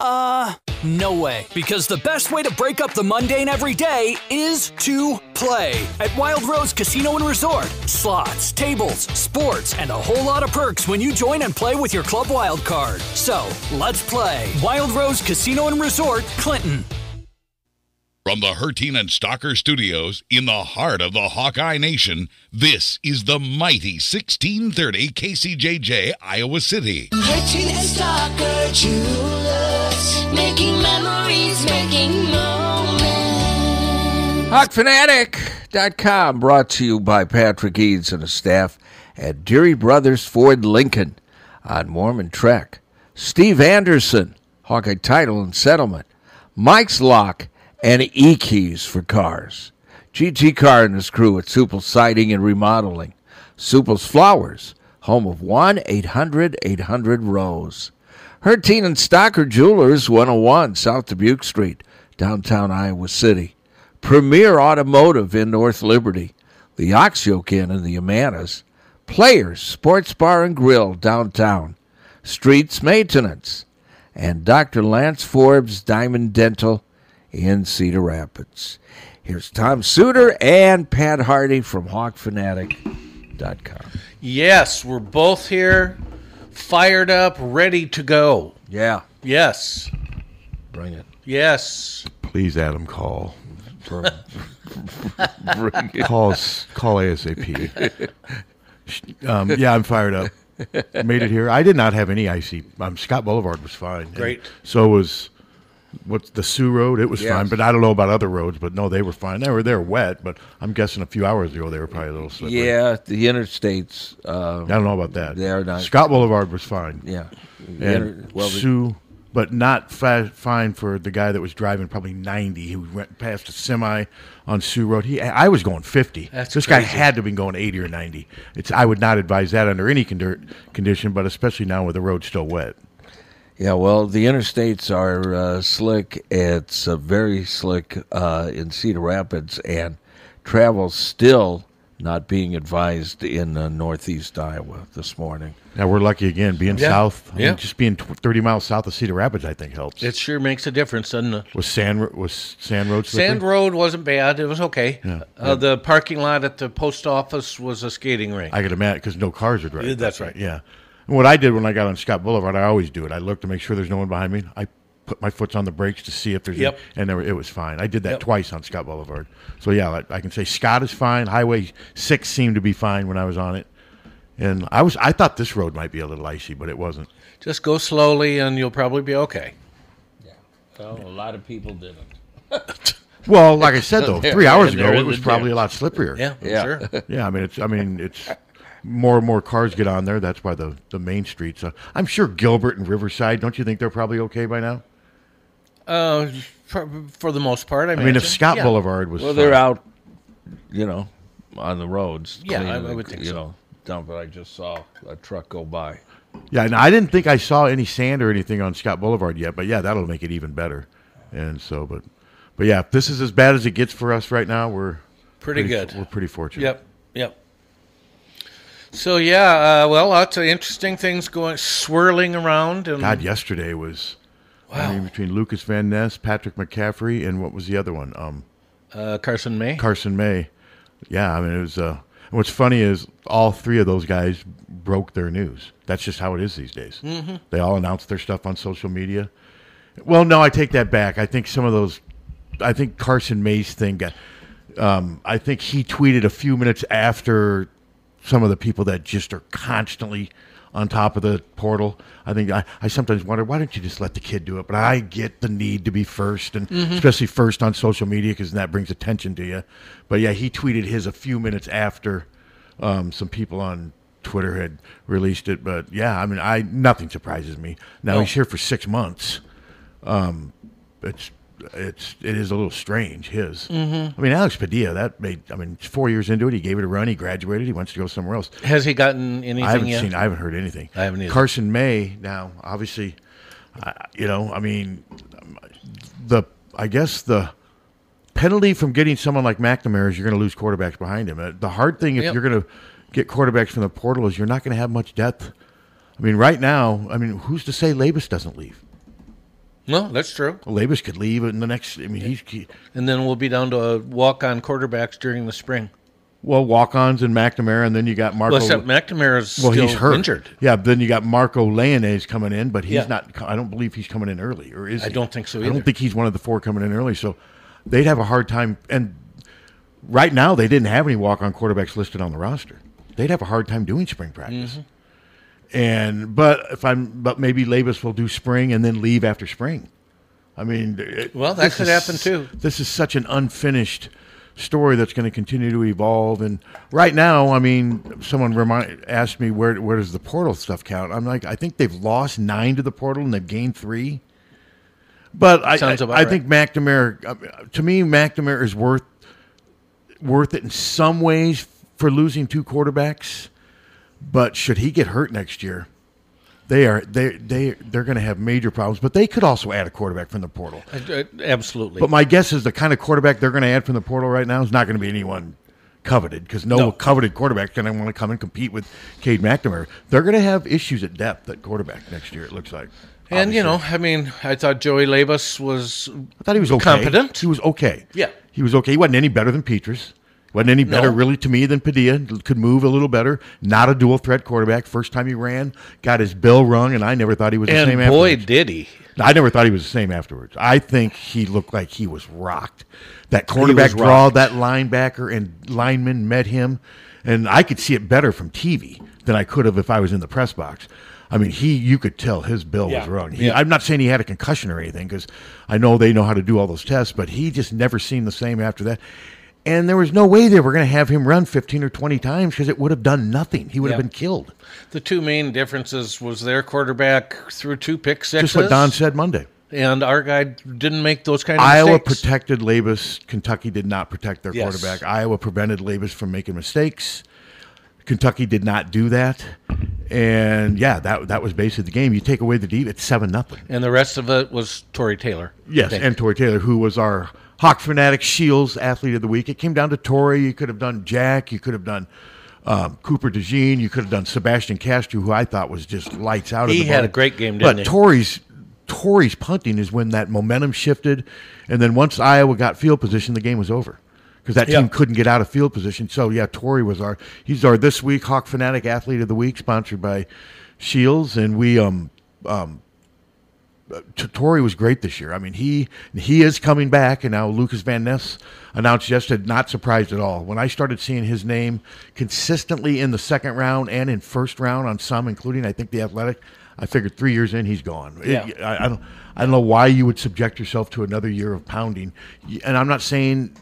No way. Because the best way to break up the mundane every day is to play at Wild Rose Casino and Resort. Slots, tables, sports, and a whole lot of perks when you join and play with your Club Wild card. So, let's play Wild Rose Casino and Resort, Clinton. From the Herteen and Stocker Studios, in the heart of the Hawkeye Nation, this is the mighty 1630 KCJJ, Iowa City. Herteen and Stocker Jewelers, making memories, making moments. Hawkfanatic.com, brought to you by Patrick Eads and his staff at Deery Brothers Ford Lincoln on Mormon Trek. Steve Anderson, Hawkeye Title and Settlement. Mike's Lock and E-Keys for Cars. GT Car and his crew at Supple Siding and Remodeling. Supple's Flowers, home of 1-800-800-ROSE. Herteen and Stocker Jewelers, 101 South Dubuque Street, downtown Iowa City. Premier Automotive in North Liberty. The Ox Yoke Inn in the Amanas. Players Sports Bar and Grill, downtown. Streets Maintenance. And Dr. Lance Forbes, Diamond Dental, in Cedar Rapids. Here's Tom Suter and Pat Hardy from HawkFanatic.com. Yes, we're both here, fired up, ready to go. Yeah. Yes. Bring it. Yes. Please, Adam, call. Bring it. Call ASAP. I'm fired up. Made it here. I did not have any icy. Scott Boulevard was fine. Great. And so was... What's the Sioux Road? It was fine, but I don't know about other roads. But no, they were fine. They were wet, but I'm guessing a few hours ago they were probably a little slippery. Yeah, the interstates. I don't know about that. They are not. Scott Boulevard was fine. Yeah, Sioux, but not fine for the guy that was driving probably 90. He went past a semi on Sioux Road. I was going 50. This guy had to have been going 80 or 90. I would not advise that under any condition, but especially now with the road still wet. Yeah, well, the interstates are slick. It's very slick in Cedar Rapids, and travel still not being advised in northeast Iowa this morning. Now, we're lucky again, being south. I mean, just being 30 miles south of Cedar Rapids, I think, helps. It sure makes a difference, doesn't it? Was Sand Road slippery? Sand Road wasn't bad. It was okay. Yeah. The parking lot at the post office was a skating rink. I could imagine, because no cars are driving. That's right. Yeah. What I did when I got on Scott Boulevard, I always do it. I look to make sure there's no one behind me. I put my foot on the brakes to see if there's any, and it was fine. I did that twice on Scott Boulevard. So, yeah, I can say Scott is fine. Highway 6 seemed to be fine when I was on it. And I thought this road might be a little icy, but it wasn't. Just go slowly, and you'll probably be okay. Yeah. Well, a lot of people didn't. Well, like I said, though, 3 hours ago, it was probably a lot slipperier. Yeah, sure. Yeah, I mean, it's... More and more cars get on there. That's why the main streets. I'm sure Gilbert and Riverside, don't you think they're probably okay by now? For the most part, I mean, if Scott Boulevard was... Well, they're out, on the roads. Yeah, I would think so. But I just saw a truck go by. Yeah, and I didn't think I saw any sand or anything on Scott Boulevard yet, but, yeah, that'll make it even better. And so, but yeah, if this is as bad as it gets for us right now, we're... Pretty good. We're pretty fortunate. Yep. So, lots of interesting things swirling around. And God, yesterday was, between Lucas Van Ness, Patrick McCaffrey, and what was the other one? Carson May. Yeah, it was, What's funny is all three of those guys broke their news. That's just how it is these days. Mm-hmm. They all announce their stuff on social media. Well, no, I take that back. I think some of those, I think Carson May's thing got, I think he tweeted a few minutes after some of the people that just are constantly on top of the portal. I think I sometimes wonder, why don't you just let the kid do it? But I get the need to be first, and especially first on social media, because that brings attention to you. But, yeah, he tweeted his a few minutes after some people on Twitter had released it. But, yeah, I mean, nothing surprises me. Now, he's here for 6 months. It is a little strange, his. Mm-hmm. I mean, Alex Padilla, it's 4 years into it. He gave it a run. He graduated. He wants to go somewhere else. Has he gotten anything I haven't heard anything. I haven't either. Carson May, now, obviously, I guess the penalty from getting someone like McNamara is you're going to lose quarterbacks behind him. The hard thing, if you're going to get quarterbacks from the portal, is you're not going to have much depth. I mean, right now, who's to say Labas doesn't leave? No, that's true. Labas could leave in the next. And then we'll be down to walk-on quarterbacks during the spring. Well, walk-ons and McNamara, and then you got Marco. Well, except McNamara's still injured. Yeah, then you got Marco Leones coming in, but he's not. I don't believe he's coming in early, or is he? I don't think so either. I don't think he's one of the four coming in early, so they'd have a hard time. And right now, they didn't have any walk-on quarterbacks listed on the roster. They'd have a hard time doing spring practice. Mm-hmm. But maybe Labas will do spring and then leave after spring. That could happen too. This is such an unfinished story that's going to continue to evolve. And right now, someone asked me where does the portal stuff count? I'm like, I think they've lost 9 to the portal and they've gained 3. But I think McNamara, to me, McNamara is worth it in some ways for losing 2 quarterbacks. But should he get hurt next year, they're going to have major problems. But they could also add a quarterback from the portal. Absolutely. But my guess is the kind of quarterback they're going to add from the portal right now is not going to be anyone coveted, because no coveted quarterback is going to want to come and compete with Cade McNamara. They're going to have issues at depth at quarterback next year, it looks like. And, obviously. I thought Joey Labas was okay. Competent. He was okay. Yeah. He was okay. He wasn't any better than Petrus. Wasn't any better, really, to me than Padilla. Could move a little better. Not a dual-threat quarterback. First time he ran, got his bell rung, and I never thought he was the same afterwards. And boy, did he. I never thought he was the same afterwards. I think he looked like he was rocked. That cornerback draw, that linebacker and lineman met him, and I could see it better from TV than I could have if I was in the press box. You could tell his bell was rung. I'm not saying he had a concussion or anything, because I know they know how to do all those tests, but he just never seemed the same after that. And there was no way they were going to have him run 15 or 20 times, because it would have done nothing. He would have been killed. The two main differences was their quarterback threw 2 pick sixes. Just what Don said Monday. And our guy didn't make those kind of mistakes. Iowa protected Labas. Kentucky did not protect their quarterback. Iowa prevented Labas from making mistakes. Kentucky did not do that. And, that was basically the game. You take away the deep, it's 7-0. And the rest of it was Tory Taylor. Yes, and Tory Taylor, who was our Hawkfanatic Shields Athlete of the Week. It came down to Torrey. You could have done Jack. You could have done Cooper DeJean. You could have done Sebastian Castro, who I thought was just lights out. He had a great game, didn't he? But Torrey's punting is when that momentum shifted. And then once Iowa got field position, the game was over, because that team couldn't get out of field position. So, Torrey was he's our this week Hawkfanatic Athlete of the Week, sponsored by Shields. And we Tory was great this year. He is coming back, and now Lucas Van Ness announced yesterday, not surprised at all. When I started seeing his name consistently in the second round and in first round on some, including I think the Athletic, I figured 3 years in he's gone. Yeah. I don't know why you would subject yourself to another year of pounding. And I'm not saying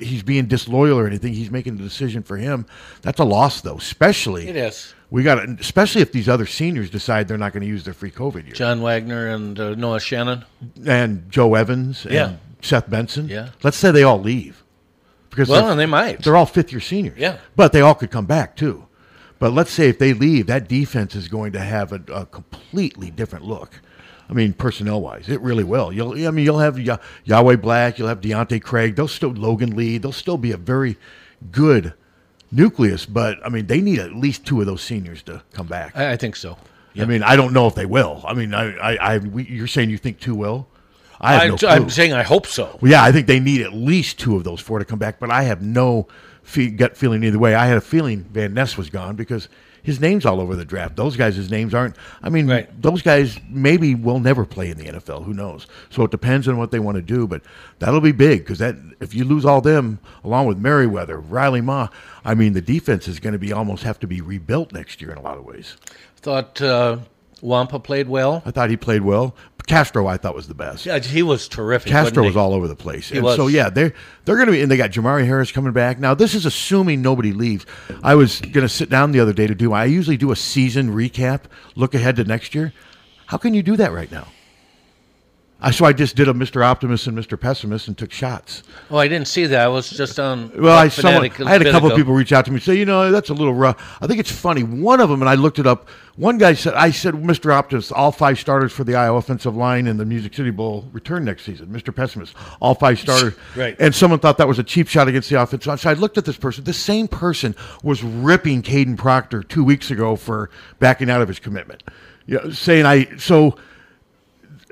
he's being disloyal or anything. He's making the decision for him. That's a loss, though. Especially it is. We got to, especially if these other seniors decide they're not going to use their free COVID year. John Wagner and Noah Shannon and Joe Evans and Seth Benson. Yeah. Let's say they all leave, because they might. They're all fifth-year seniors. Yeah. But they all could come back too. But let's say if they leave, that defense is going to have a completely different look. Personnel-wise, it really will. You'll have Yahweh Black, you'll have Deonte Craig. They'll still Logan Lee. They'll still be a very good nucleus. But they need at least 2 of those seniors to come back. I think so. Yep. I don't know if they will. You're saying you think 2 will? I have no clue. I'm saying I hope so. Well, I think they need at least 2 of those 4 to come back. But I have no gut feeling either way. I had a feeling Van Ness was gone because his name's all over the draft. Those guys, his names aren't. I mean, right. Those guys maybe will never play in the NFL. Who knows? So it depends on what they want to do, but that'll be big because that if you lose all them, along with Merriweather, Riley Ma, I mean, the defense is going to be almost have to be rebuilt next year in a lot of ways. I thought Wampa played well. I thought he played well. Castro, I thought, was the best. Yeah, he was terrific. Castro was all over the place. He was. So, yeah, they're going to be – and they got Jamari Harris coming back. Now, this is assuming nobody leaves. I was going to sit down the other day to do – I usually do a season recap, look ahead to next year. How can you do that right now? So I just did a Mr. Optimist and Mr. Pessimist and took shots. Oh, I didn't see that. I was just on – Well, I had a couple of people reach out to me and say, you know, that's a little rough. I think it's funny. One of them, and I looked it up, one guy said, I said, Mr. Optimist, all five starters for the Iowa offensive line in the Music City Bowl return next season. Mr. Pessimist, all five starters. Right. And someone thought that was a cheap shot against the offensive line. So I looked at this person. The same person was ripping Caden Proctor 2 weeks ago for backing out of his commitment. You know, saying so –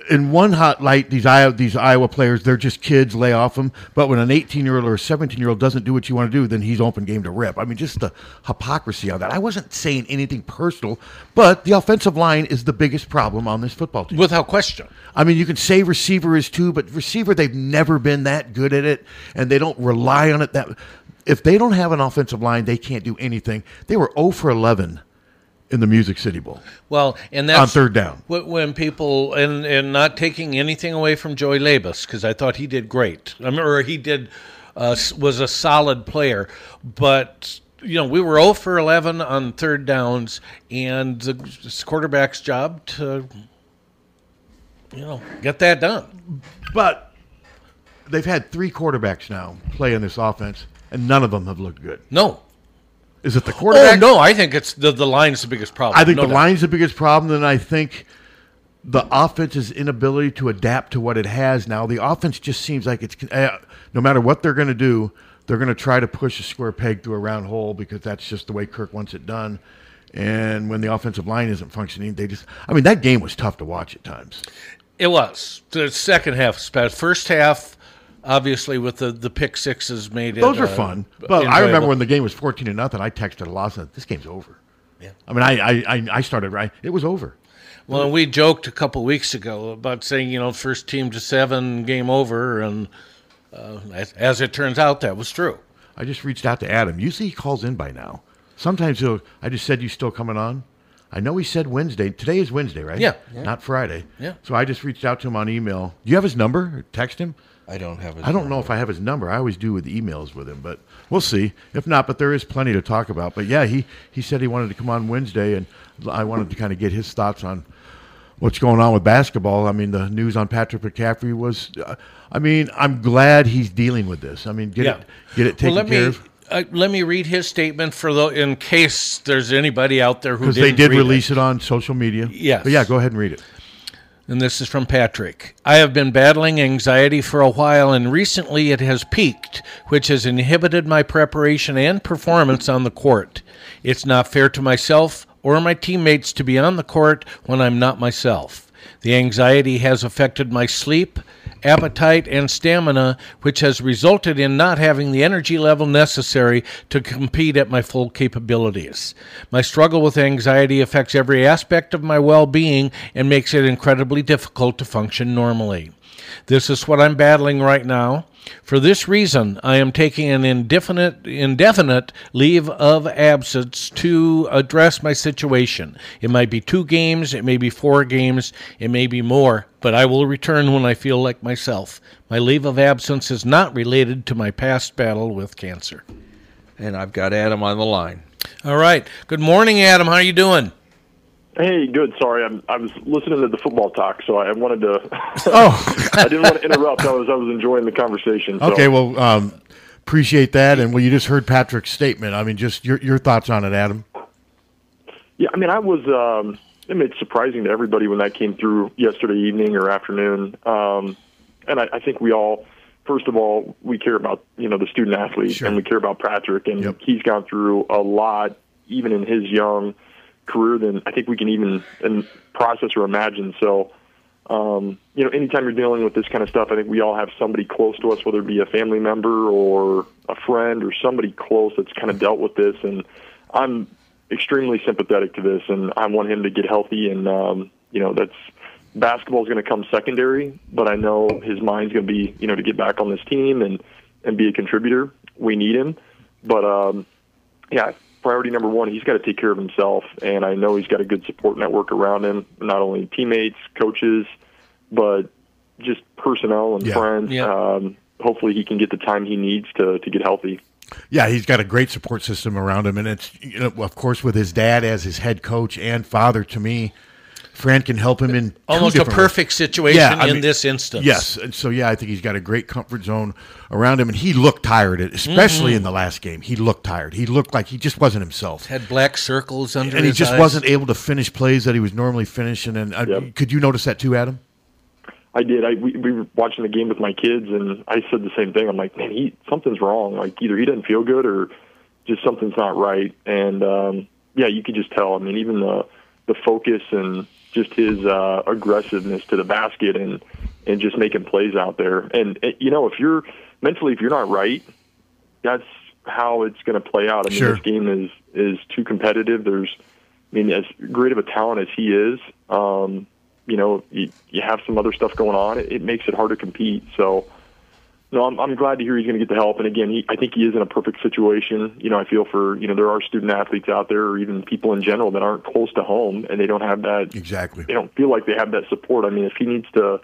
in one hot light, these Iowa players, they're just kids, lay off them. But when an 18-year-old or a 17-year-old doesn't do what you want to do, then he's open game to rip. I mean, just the hypocrisy on that. I wasn't saying anything personal, but the offensive line is the biggest problem on this football team. Without question. I mean, you can say receiver is too, but receiver, they've never been that good at it, and they don't rely on it. If they don't have an offensive line, they can't do anything. They were 0 for 11. In the Music City Bowl. Well, and that's on third down. When people, and not taking anything away from Joey Labas, because I thought he did great. I mean, or he did, was a solid player. But, you know, we were 0 for 11 on third downs, and it's the quarterback's job to, you know, get that done. But they've had three quarterbacks now play in this offense, and none of them have looked good. No. Is it the quarterback? Oh, no, I think it's the line's the biggest problem. I think the line's the biggest problem, and I think the offense's inability to adapt to what it has now. The offense just seems like it's no matter what they're going to do, they're going to try to push a square peg through a round hole because that's just the way Kirk wants it done. And when the offensive line isn't functioning, they just – I mean, that game was tough to watch at times. It was. The second half, first half – obviously, with the pick sixes made it. Those are fun. But enjoyable. I remember when the game was 14-0, I texted Lawson, "This game's over." Yeah. I mean, I started right. It was over. Well, we joked a couple weeks ago about saying, you know, first team to 7, game over, and as it turns out, that was true. I just reached out to Adam. Usually, he calls in by now. Sometimes he'll. I just said, "You still coming on?" I know he said Wednesday. Today is Wednesday, right? Yeah. Not Friday. Yeah. So I just reached out to him on email. Do you have his number? Or text him. I don't have his number. I don't know if I have his number. I always do with emails with him, but we'll see. If not, but there is plenty to talk about. But, yeah, he said he wanted to come on Wednesday, and I wanted to kind of get his thoughts on what's going on with basketball. I mean, the news on Patrick McCaffrey was I'm glad he's dealing with this. I mean, get it taken care of. Let me read his statement in case there's anybody out there who didn't read it. Because they did release it on social media. Yes. But, yeah, go ahead and read it. And this is from Patrick. I have been battling anxiety for a while, and recently it has peaked, which has inhibited my preparation and performance on the court. It's not fair to myself or my teammates to be on the court when I'm not myself. The anxiety has affected my sleep, appetite, and stamina, which has resulted in not having the energy level necessary to compete at my full capabilities. My struggle with anxiety affects every aspect of my well-being and makes it incredibly difficult to function normally. This is what I'm battling right now. For this reason, I am taking an indefinite leave of absence to address my situation. It might be 2 games, it may be 4 games, it may be more, but I will return when I feel like myself. My leave of absence is not related to my past battle with cancer. And I've got Adam on the line. All right. Good morning, Adam. How are you doing? Hey, good. Sorry, I was listening to the football talk, so I wanted to. I didn't want to interrupt. I was enjoying the conversation. So. Okay, well, appreciate that, and you just heard Patrick's statement. I mean, just your thoughts on it, Adam. Yeah, I mean, I was. I mean, it's surprising to everybody when that came through yesterday evening or afternoon, and I think we all. First of all, we care about the student athlete, sure. And we care about Patrick, and he's gone through a lot, even in his young career than I think we can even process or imagine. So You know, anytime you're dealing with this kind of stuff, I think we all have somebody close to us, whether it be a family member or a friend or somebody close that's kind of dealt with this. And I'm extremely sympathetic to this, and I want him to get healthy. And, you know, that's basketball is going to come secondary, but I know his mind's going to be, you know, to get back on this team and be a contributor. We need him. But, yeah, priority number one, he's got to take care of himself, and I know he's got a good support network around him, not only teammates, coaches, but just personnel and friends. Yeah. Hopefully he can get the time he needs to get healthy. Yeah, he's got a great support system around him, and it's, you know, of course, with his dad as his head coach and father to me, Fran can help him in almost a perfect situation in this instance. Yes. And so, yeah, I think he's got a great comfort zone around him. And he looked tired, especially in the last game. He looked tired. He looked like he just wasn't himself. Had black circles under his eyes. And he just wasn't able to finish plays that he was normally finishing. And could you notice that too, Adam? I did. We were watching the game with my kids, and I said the same thing. I'm like, man, something's wrong. Like, either he doesn't feel good or just something's not right. And, yeah, you could just tell. I mean, even the focus and just his aggressiveness to the basket and just making plays out there. And, you know, if you're not right, that's how it's going to play out. I mean, This game is too competitive. As great of a talent as he is, you know, you have some other stuff going on. It makes it hard to compete. So, no, I'm glad to hear he's going to get the help. And, again, I think he is in a perfect situation. You know, I feel for, you know, there are student-athletes out there or even people in general that aren't close to home, and they don't have that. Exactly. They don't feel like they have that support. I mean, if he needs to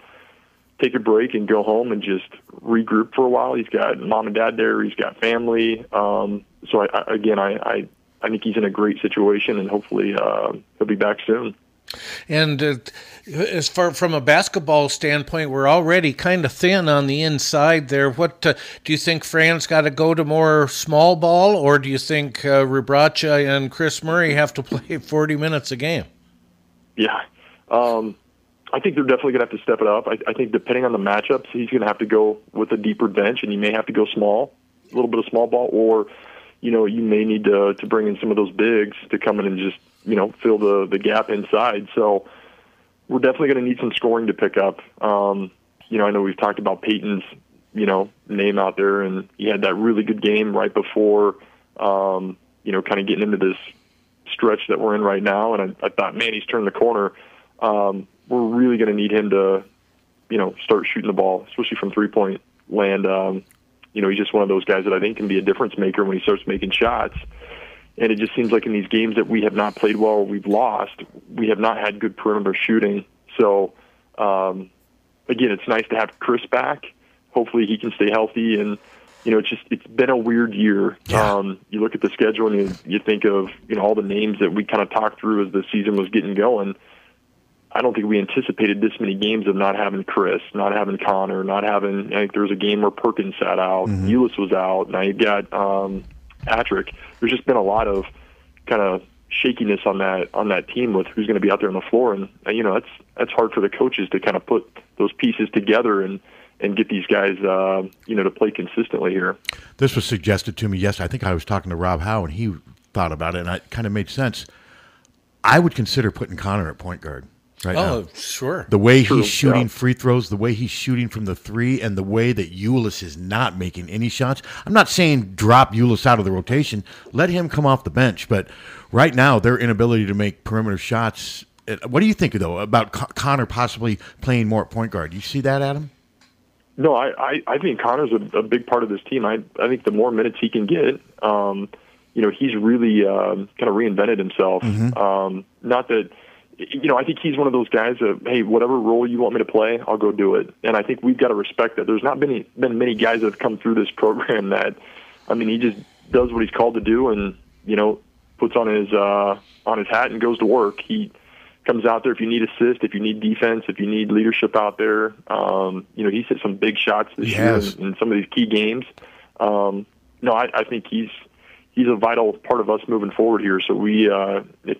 take a break and go home and just regroup for a while, he's got mom and dad there. He's got family. So, I think he's in a great situation, and hopefully he'll be back soon. And as far from a basketball standpoint, we're already kind of thin on the inside there. What do you think? Fran's got to go to more small ball, or do you think Rubracha and Kris Murray have to play 40 minutes a game? Yeah, I think they're definitely going to have to step it up. I think depending on the matchups, he's going to have to go with a deeper bench, and he may have to go small, a little bit of small ball, or you know, you may need to bring in some of those bigs to come in and just, you know, fill the gap inside. So we're definitely going to need some scoring to pick up. You know, I know we've talked about Peyton's, you know, name out there, and he had that really good game right before, you know, kind of getting into this stretch that we're in right now. And I thought, man, he's turned the corner. We're really going to need him to, you know, start shooting the ball, especially from three-point land. You know, he's just one of those guys that I think can be a difference maker when he starts making shots. And it just seems like in these games that we have not played well or we've lost, we have not had good perimeter shooting. So, again, it's nice to have Kris back. Hopefully he can stay healthy. And, you know, it's been a weird year. Yeah. You look at the schedule and you think of, you know, all the names that we kind of talked through as the season was getting going. I don't think we anticipated this many games of not having Kris, not having Connor, not having – I think there was a game where Perkins sat out, Ulis was out, now you've got Patrick. There's just been a lot of kind of shakiness on that team with who's going to be out there on the floor, and you know that's hard for the coaches to kind of put those pieces together and get these guys you know to play consistently here. This was suggested to me yesterday. I think I was talking to Rob Howe, and he thought about it, and it kind of made sense. I would consider putting Connor at point guard now. Sure. The way he's shooting free throws, the way he's shooting from the three, and the way that Ulis is not making any shots. I'm not saying drop Ulis out of the rotation. Let him come off the bench. But right now, their inability to make perimeter shots. What do you think, though, about Connor possibly playing more at point guard? You see that, Adam? No, I think Connor's a big part of this team. I think the more minutes he can get, you know, he's really kind of reinvented himself. Not that... You know, I think he's one of those guys that, hey, whatever role you want me to play, I'll go do it. And I think we've got to respect that. There's not been many guys that have come through this program that, I mean, he just does what he's called to do and, you know, puts on his hat and goes to work. He comes out there if you need assist, if you need defense, if you need leadership out there. You know, he's hit some big shots this year in some of these key games. No, I think he's a vital part of us moving forward here. So if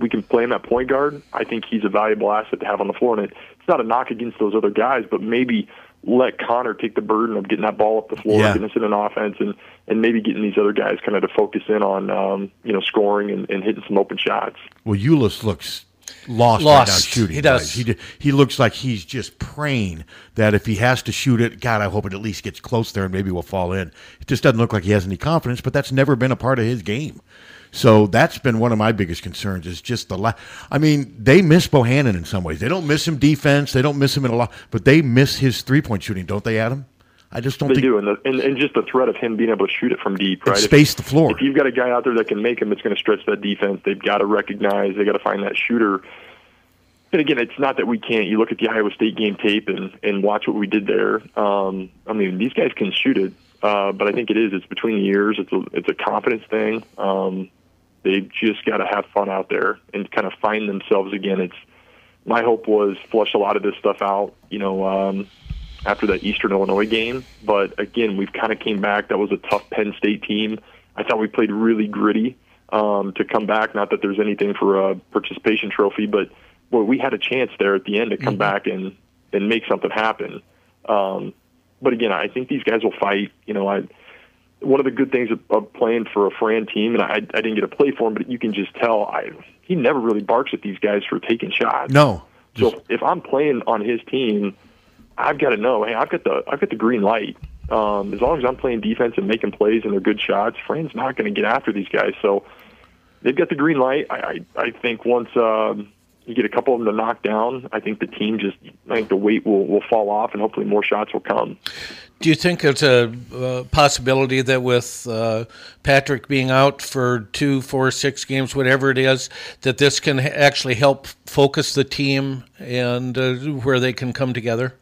we can play him at point guard, I think he's a valuable asset to have on the floor. And it's not a knock against those other guys, but maybe let Connor take the burden of getting that ball up the floor, getting us in an offense, and maybe getting these other guys kind of to focus in on, you know, scoring and hitting some open shots. Well, Ulis looks lost. Right now shooting. He does. He looks like he's just praying that if he has to shoot it, God, I hope it at least gets close there and maybe we'll fall in. It just doesn't look like he has any confidence, but that's never been a part of his game. So that's been one of my biggest concerns is just I mean, they miss Bohannon in some ways. They don't miss him defense. They don't miss him in a lot, but they miss his three-point shooting, don't they, Adam? I just don't think they do, and just the threat of him being able to shoot it from deep, right? Space the floor. If you've got a guy out there that can make him, it's going to stretch that defense. They've got to recognize. They got to find that shooter. And again, it's not that we can't. You look at the Iowa State game tape and watch what we did there. I mean, these guys can shoot it, but I think it is. It's between the years. It's a confidence thing. They've just got to have fun out there and kind of find themselves again. It's my hope was flush a lot of this stuff out. You know. After that Eastern Illinois game. But, again, we've kind of came back. That was a tough Penn State team. I thought we played really gritty to come back. Not that there's anything for a participation trophy, but, boy, we had a chance there at the end to come back and make something happen. But, again, I think these guys will fight. You know, one of the good things of playing for a Fran team, and I didn't get to play for him, but you can just tell he never really barks at these guys for taking shots. No. So if I'm playing on his team, I've got to know, hey, I've got the green light. As long as I'm playing defense and making plays and they're good shots, Fran's not going to get after these guys. So they've got the green light. I think once you get a couple of them to knock down, I think the team I think the weight will fall off and hopefully more shots will come. Do you think it's a possibility that with Patrick being out for 2, 4, 6 games, whatever it is, that this can actually help focus the team and where they can come together?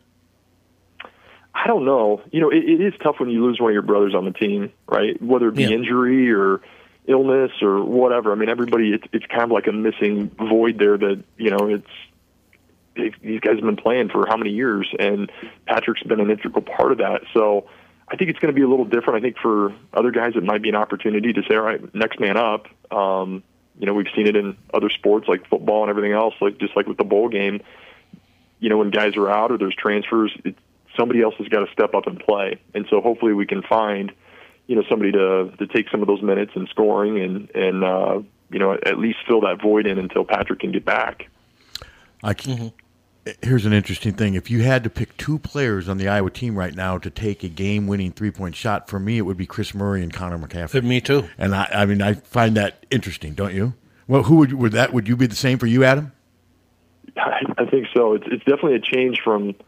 I don't know. You know, it is tough when you lose one of your brothers on the team, right? Whether it be injury or illness or whatever. I mean, everybody, it's kind of like a missing void there that, you know, these guys have been playing for how many years, and Patrick's been an integral part of that. So I think it's going to be a little different. I think for other guys, it might be an opportunity to say, all right, next man up. You know, we've seen it in other sports like football and everything else, just like with the bowl game. You know, when guys are out or there's transfers, somebody else has got to step up and play. And so hopefully we can find, you know, somebody to take some of those minutes and scoring and you know, at least fill that void in until Patrick can get back. Here's an interesting thing. If you had to pick two players on the Iowa team right now to take a game-winning three-point shot, for me it would be Kris Murray and Connor McCaffrey. Me too. And, I mean, I find that interesting, don't you? Well, would you be the same for you, Adam? I think so. It's definitely a change from –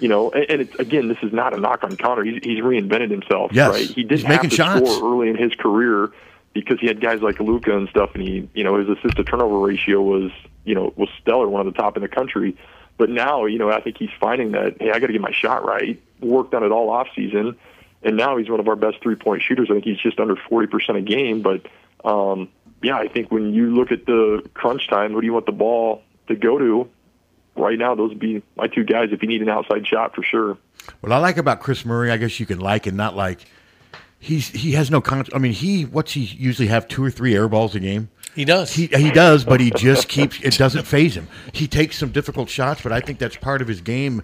you know, and it's, again, this is not a knock on Connor. He's reinvented himself, right? He didn't have to score early in his career because he had guys like Luka and stuff, and he, you know, his assist-to-turnover ratio was stellar, one of the top in the country. But now, you know, I think he's finding that, hey, I got to get my shot right. Worked on it all off season, and now he's one of our best three-point shooters. I think he's just under 40% a game. But, I think when you look at the crunch time, who do you want the ball to go to? Right now, those would be my two guys if you need an outside shot for sure. What I like about Kris Murray, I guess you can like and not like, he has no – I mean, what's he usually have 2 or 3 air balls a game? He does. He does, but he just keeps – it doesn't faze him. He takes some difficult shots, but I think that's part of his game.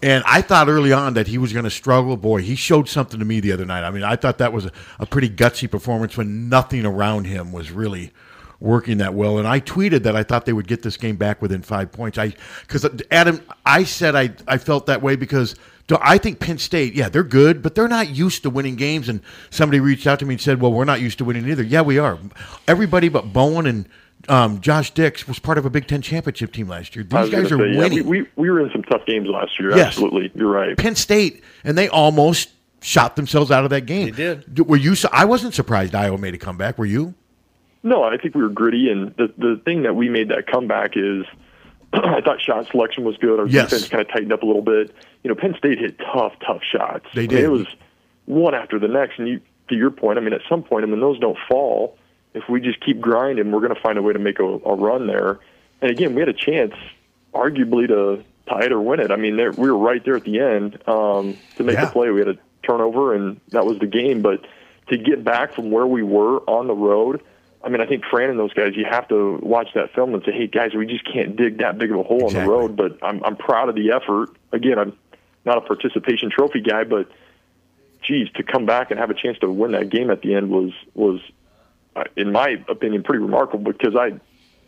And I thought early on that he was going to struggle. Boy, he showed something to me the other night. I mean, I thought that was a pretty gutsy performance when nothing around him was really – working that well, and I tweeted that I thought they would get this game back within 5 points. Because Adam, I said I felt that way because I think Penn State, they're good, but they're not used to winning games. And somebody reached out to me and said, "Well, we're not used to winning either." Yeah, we are. Everybody but Bowen and Josh Dix was part of a Big Ten championship team last year. These guys are winning. We were in some tough games last year. Yes. Absolutely, you're right. Penn State, and they almost shot themselves out of that game. They did. Were you? I wasn't surprised Iowa made a comeback. Were you? No, I think we were gritty, and the thing that we made that comeback is I thought shot selection was good. Our defense kind of tightened up a little bit. You know, Penn State hit tough shots. They did. I mean, it was one after the next, and to your point, I mean, at some point, I mean, those don't fall. If we just keep grinding, we're going to find a way to make a run there. And, again, we had a chance arguably to tie it or win it. I mean, we were right there at the end to make the play. We had a turnover, and that was the game. But to get back from where we were on the road – I mean, I think Fran and those guys, you have to watch that film and say, hey, guys, we just can't dig that big of a hole on the road, but I'm proud of the effort. Again, I'm not a participation trophy guy, but, geez, to come back and have a chance to win that game at the end was in my opinion, pretty remarkable because I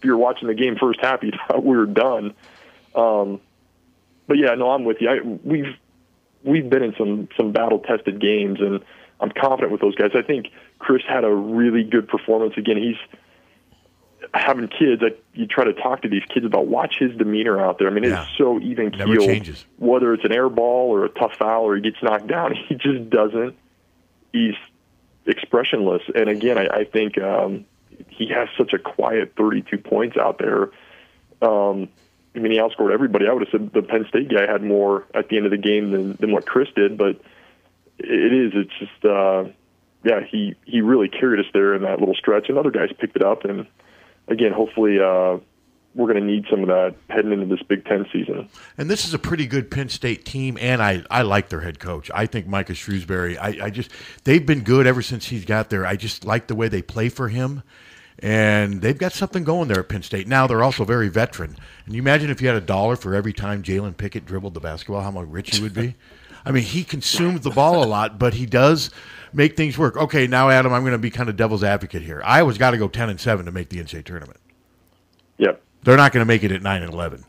if you're watching the game first half, you thought we were done. But yeah, no, I'm with you. We've been in some battle-tested games, and I'm confident with those guys. I think Kris had a really good performance. Again, he's having kids. You try to talk to these kids about, watch his demeanor out there. I mean, it's so even-keeled. Whether it's an air ball or a tough foul or he gets knocked down, he just doesn't. He's expressionless. And again, I think he has such a quiet 32 points out there. I mean, he outscored everybody. I would have said the Penn State guy had more at the end of the game than what Kris did, but it's just, he really carried us there in that little stretch, and other guys picked it up. And again, hopefully we're going to need some of that heading into this Big Ten season. And this is a pretty good Penn State team, and I like their head coach. I think Micah Shrewsberry, they've been good ever since he's got there. I just like the way they play for him. And they've got something going there at Penn State. Now they're also very veteran. And you imagine if you had $1 for every time Jalen Pickett dribbled the basketball, how much rich he would be. I mean, he consumes the ball a lot, but he does make things work. Okay, now, Adam, I'm going to be kind of devil's advocate here. Iowa's got to go 10-7 to make the NCAA tournament. Yep. They're not going to make it at 9-11.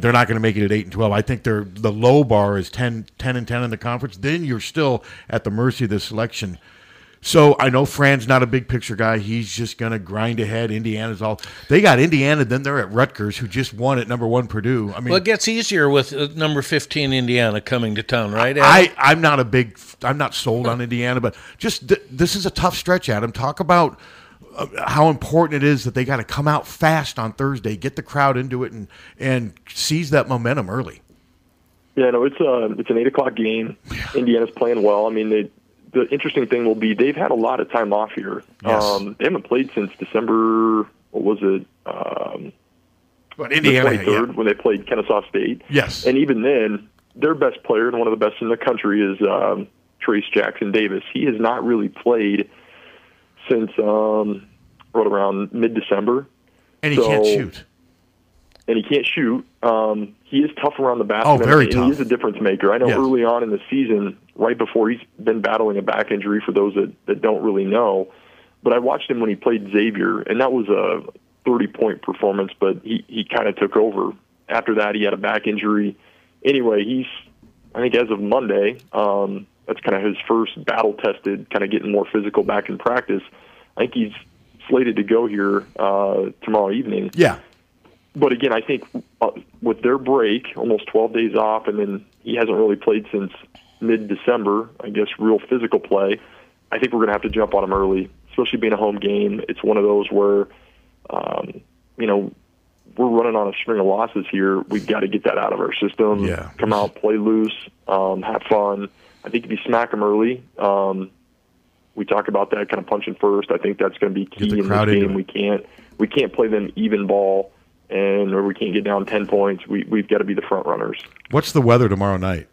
They're not going to make it at 8-12. I think the low bar is 10-10 in the conference. Then you're still at the mercy of the selection. So I know Fran's not a big picture guy. He's just going to grind ahead. They got Indiana, then they're at Rutgers, who just won at number 1 Purdue. I mean, well, it gets easier with number 15 Indiana coming to town, right, Adam? I'm not sold on Indiana, but just this is a tough stretch, Adam. Talk about how important it is that they got to come out fast on Thursday, get the crowd into it, and seize that momentum early. Yeah, no, it's an 8:00 game. Indiana's playing well. I mean, the interesting thing will be they've had a lot of time off here. Yes. They haven't played since December, what was it, Indiana, the 23rd, when they played Kennesaw State. Yes. And even then, their best player and one of the best in the country is Trayce Jackson-Davis. He has not really played since right around mid-December. And he can't shoot. He is tough around the basket. Oh, very tough. He is a difference maker. I know early on in the season, right before he's been battling a back injury, for those that don't really know, but I watched him when he played Xavier, and that was a 30-point performance, but he kind of took over. After that, he had a back injury. Anyway, I think as of Monday, that's kind of his first battle-tested, kind of getting more physical back in practice. I think he's slated to go here tomorrow evening. Yeah. But again, I think with their break, almost 12 days off, and then he hasn't really played since mid-December, I guess real physical play, I think we're going to have to jump on him early, especially being a home game. It's one of those where, we're running on a string of losses here. We've got to get that out of our system. Yeah. Come out, play loose, have fun. I think if you smack him early, we talk about that kind of punching first. I think that's going to be key in this game. We can't play them even ball. And or we can't get down 10 points. We've got to be the front runners. What's the weather tomorrow night,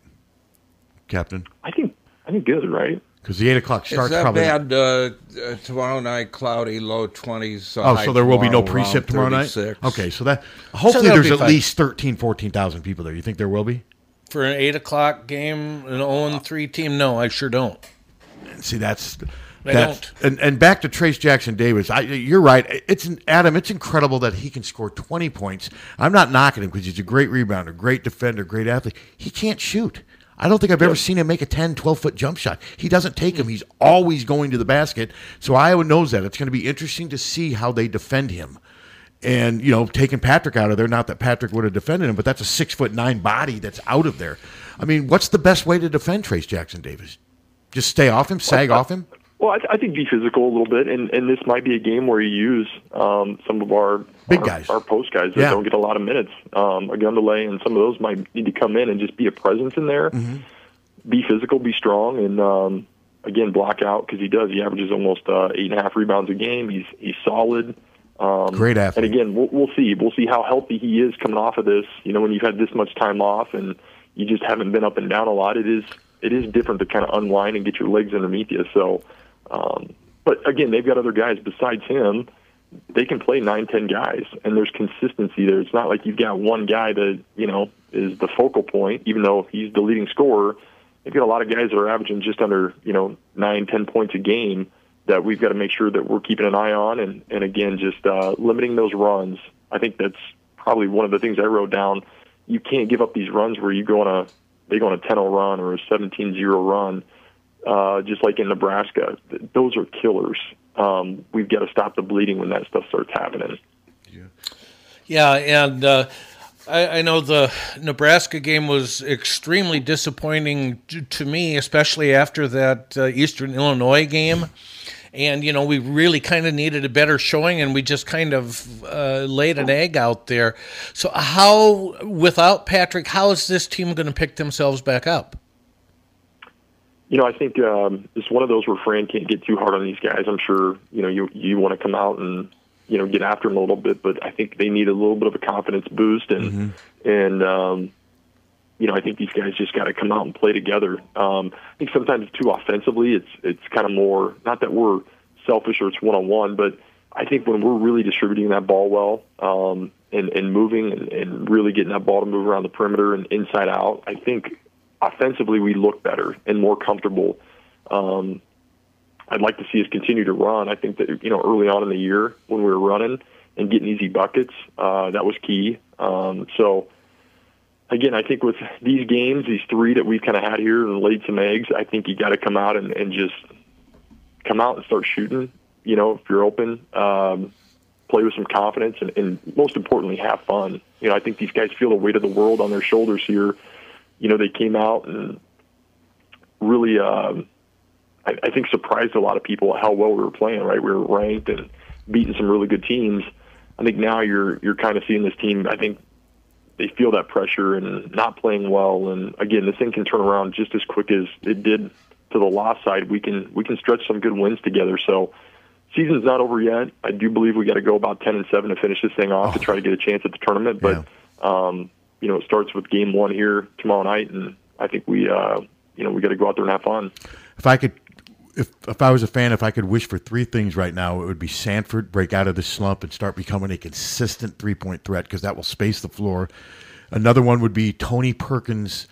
Captain? I think good, right? Because the 8:00 starts probably. It's not bad. Tomorrow night, cloudy, low 20s. So there will be no precip tomorrow night? Okay, so that hopefully there's at least 13,000, 14,000 people there. You think there will be? For an 8:00 game, an 0-3 team? No, I sure don't. See, that's... And back to Trayce Jackson-Davis, you're right. It's incredible that he can score 20 points. I'm not knocking him because he's a great rebounder, great defender, great athlete. He can't shoot. I don't think I've ever seen him make a 10, 12-foot jump shot. He doesn't take him. He's always going to the basket. So Iowa knows that. It's going to be interesting to see how they defend him. And, taking Patrick out of there, not that Patrick would have defended him, but that's a 6'9" body that's out of there. I mean, what's the best way to defend Trayce Jackson-Davis? Just stay off him, sag off him? Well, I think be physical a little bit, and this might be a game where you use some of our big guys, our post guys that don't get a lot of minutes. Agundale and some of those might need to come in and just be a presence in there. Mm-hmm. Be physical, be strong, and again, block out because he does. He averages almost 8.5 rebounds a game. He's solid. Great athlete. And again, we'll see. We'll see how healthy he is coming off of this. When you've had this much time off and you just haven't been up and down a lot, it is different to kind of unwind and get your legs underneath you. So. But again, they've got other guys besides him. They can play 9-10 guys, and there's consistency there. It's not like you've got one guy that, is the focal point, even though he's the leading scorer. They've got a lot of guys that are averaging just under, 9-10 points a game. that we've got to make sure that we're keeping an eye on. And again, just limiting those runs. I think that's probably one of the things I wrote down. You can't give up these runs where you go on a 10-0 run or a 17-0 run, just like in Nebraska. Those are killers. We've got to stop the bleeding when that stuff starts happening. Yeah, and I know the Nebraska game was extremely disappointing to me, especially after that Eastern Illinois game. And, you know, we really kind of needed a better showing, and we just kind of laid an egg out there. So how, without Patrick, how is this team going to pick themselves back up? You know, I think it's one of those where Fran can't get too hard on these guys. I'm sure, you know, you want to come out and, you know, get after them a little bit, but I think they need a little bit of a confidence boost. And, you know, I think these guys just got to come out and play together. I think sometimes too offensively, it's kind of more, not that we're selfish or it's one-on-one, but I think when we're really distributing that ball well and moving and really getting that ball to move around the perimeter and inside out, I think offensively we look better and more comfortable. I'd like to see us continue to run. I think that, you know, early on in the year when we were running and getting easy buckets, that was key. So, again, I think with these games, these three that we've kind of had here and laid some eggs, I think you got to come out and just come out and start shooting, you know, if you're open, play with some confidence, and most importantly, have fun. You know, I think these guys feel the weight of the world on their shoulders here. You know, they came out and really, I think, surprised a lot of people at how well we were playing, right? We were ranked and beating some really good teams. I think now you're kind of seeing this team, I think, they feel that pressure and not playing well. And again, this thing can turn around just as quick as it did to the loss side. We can stretch some good wins together. So season's not over yet. I do believe we got to go about 10-7 to finish this thing off to try to get a chance at the tournament. But, you know, it starts with game one here tomorrow night. And I think we got to go out there and have fun. If I could, if I was a fan, if I could wish for three things right now, it would be Sanford break out of the slump and start becoming a consistent three-point threat, because that will space the floor. Another one would be Tony Perkins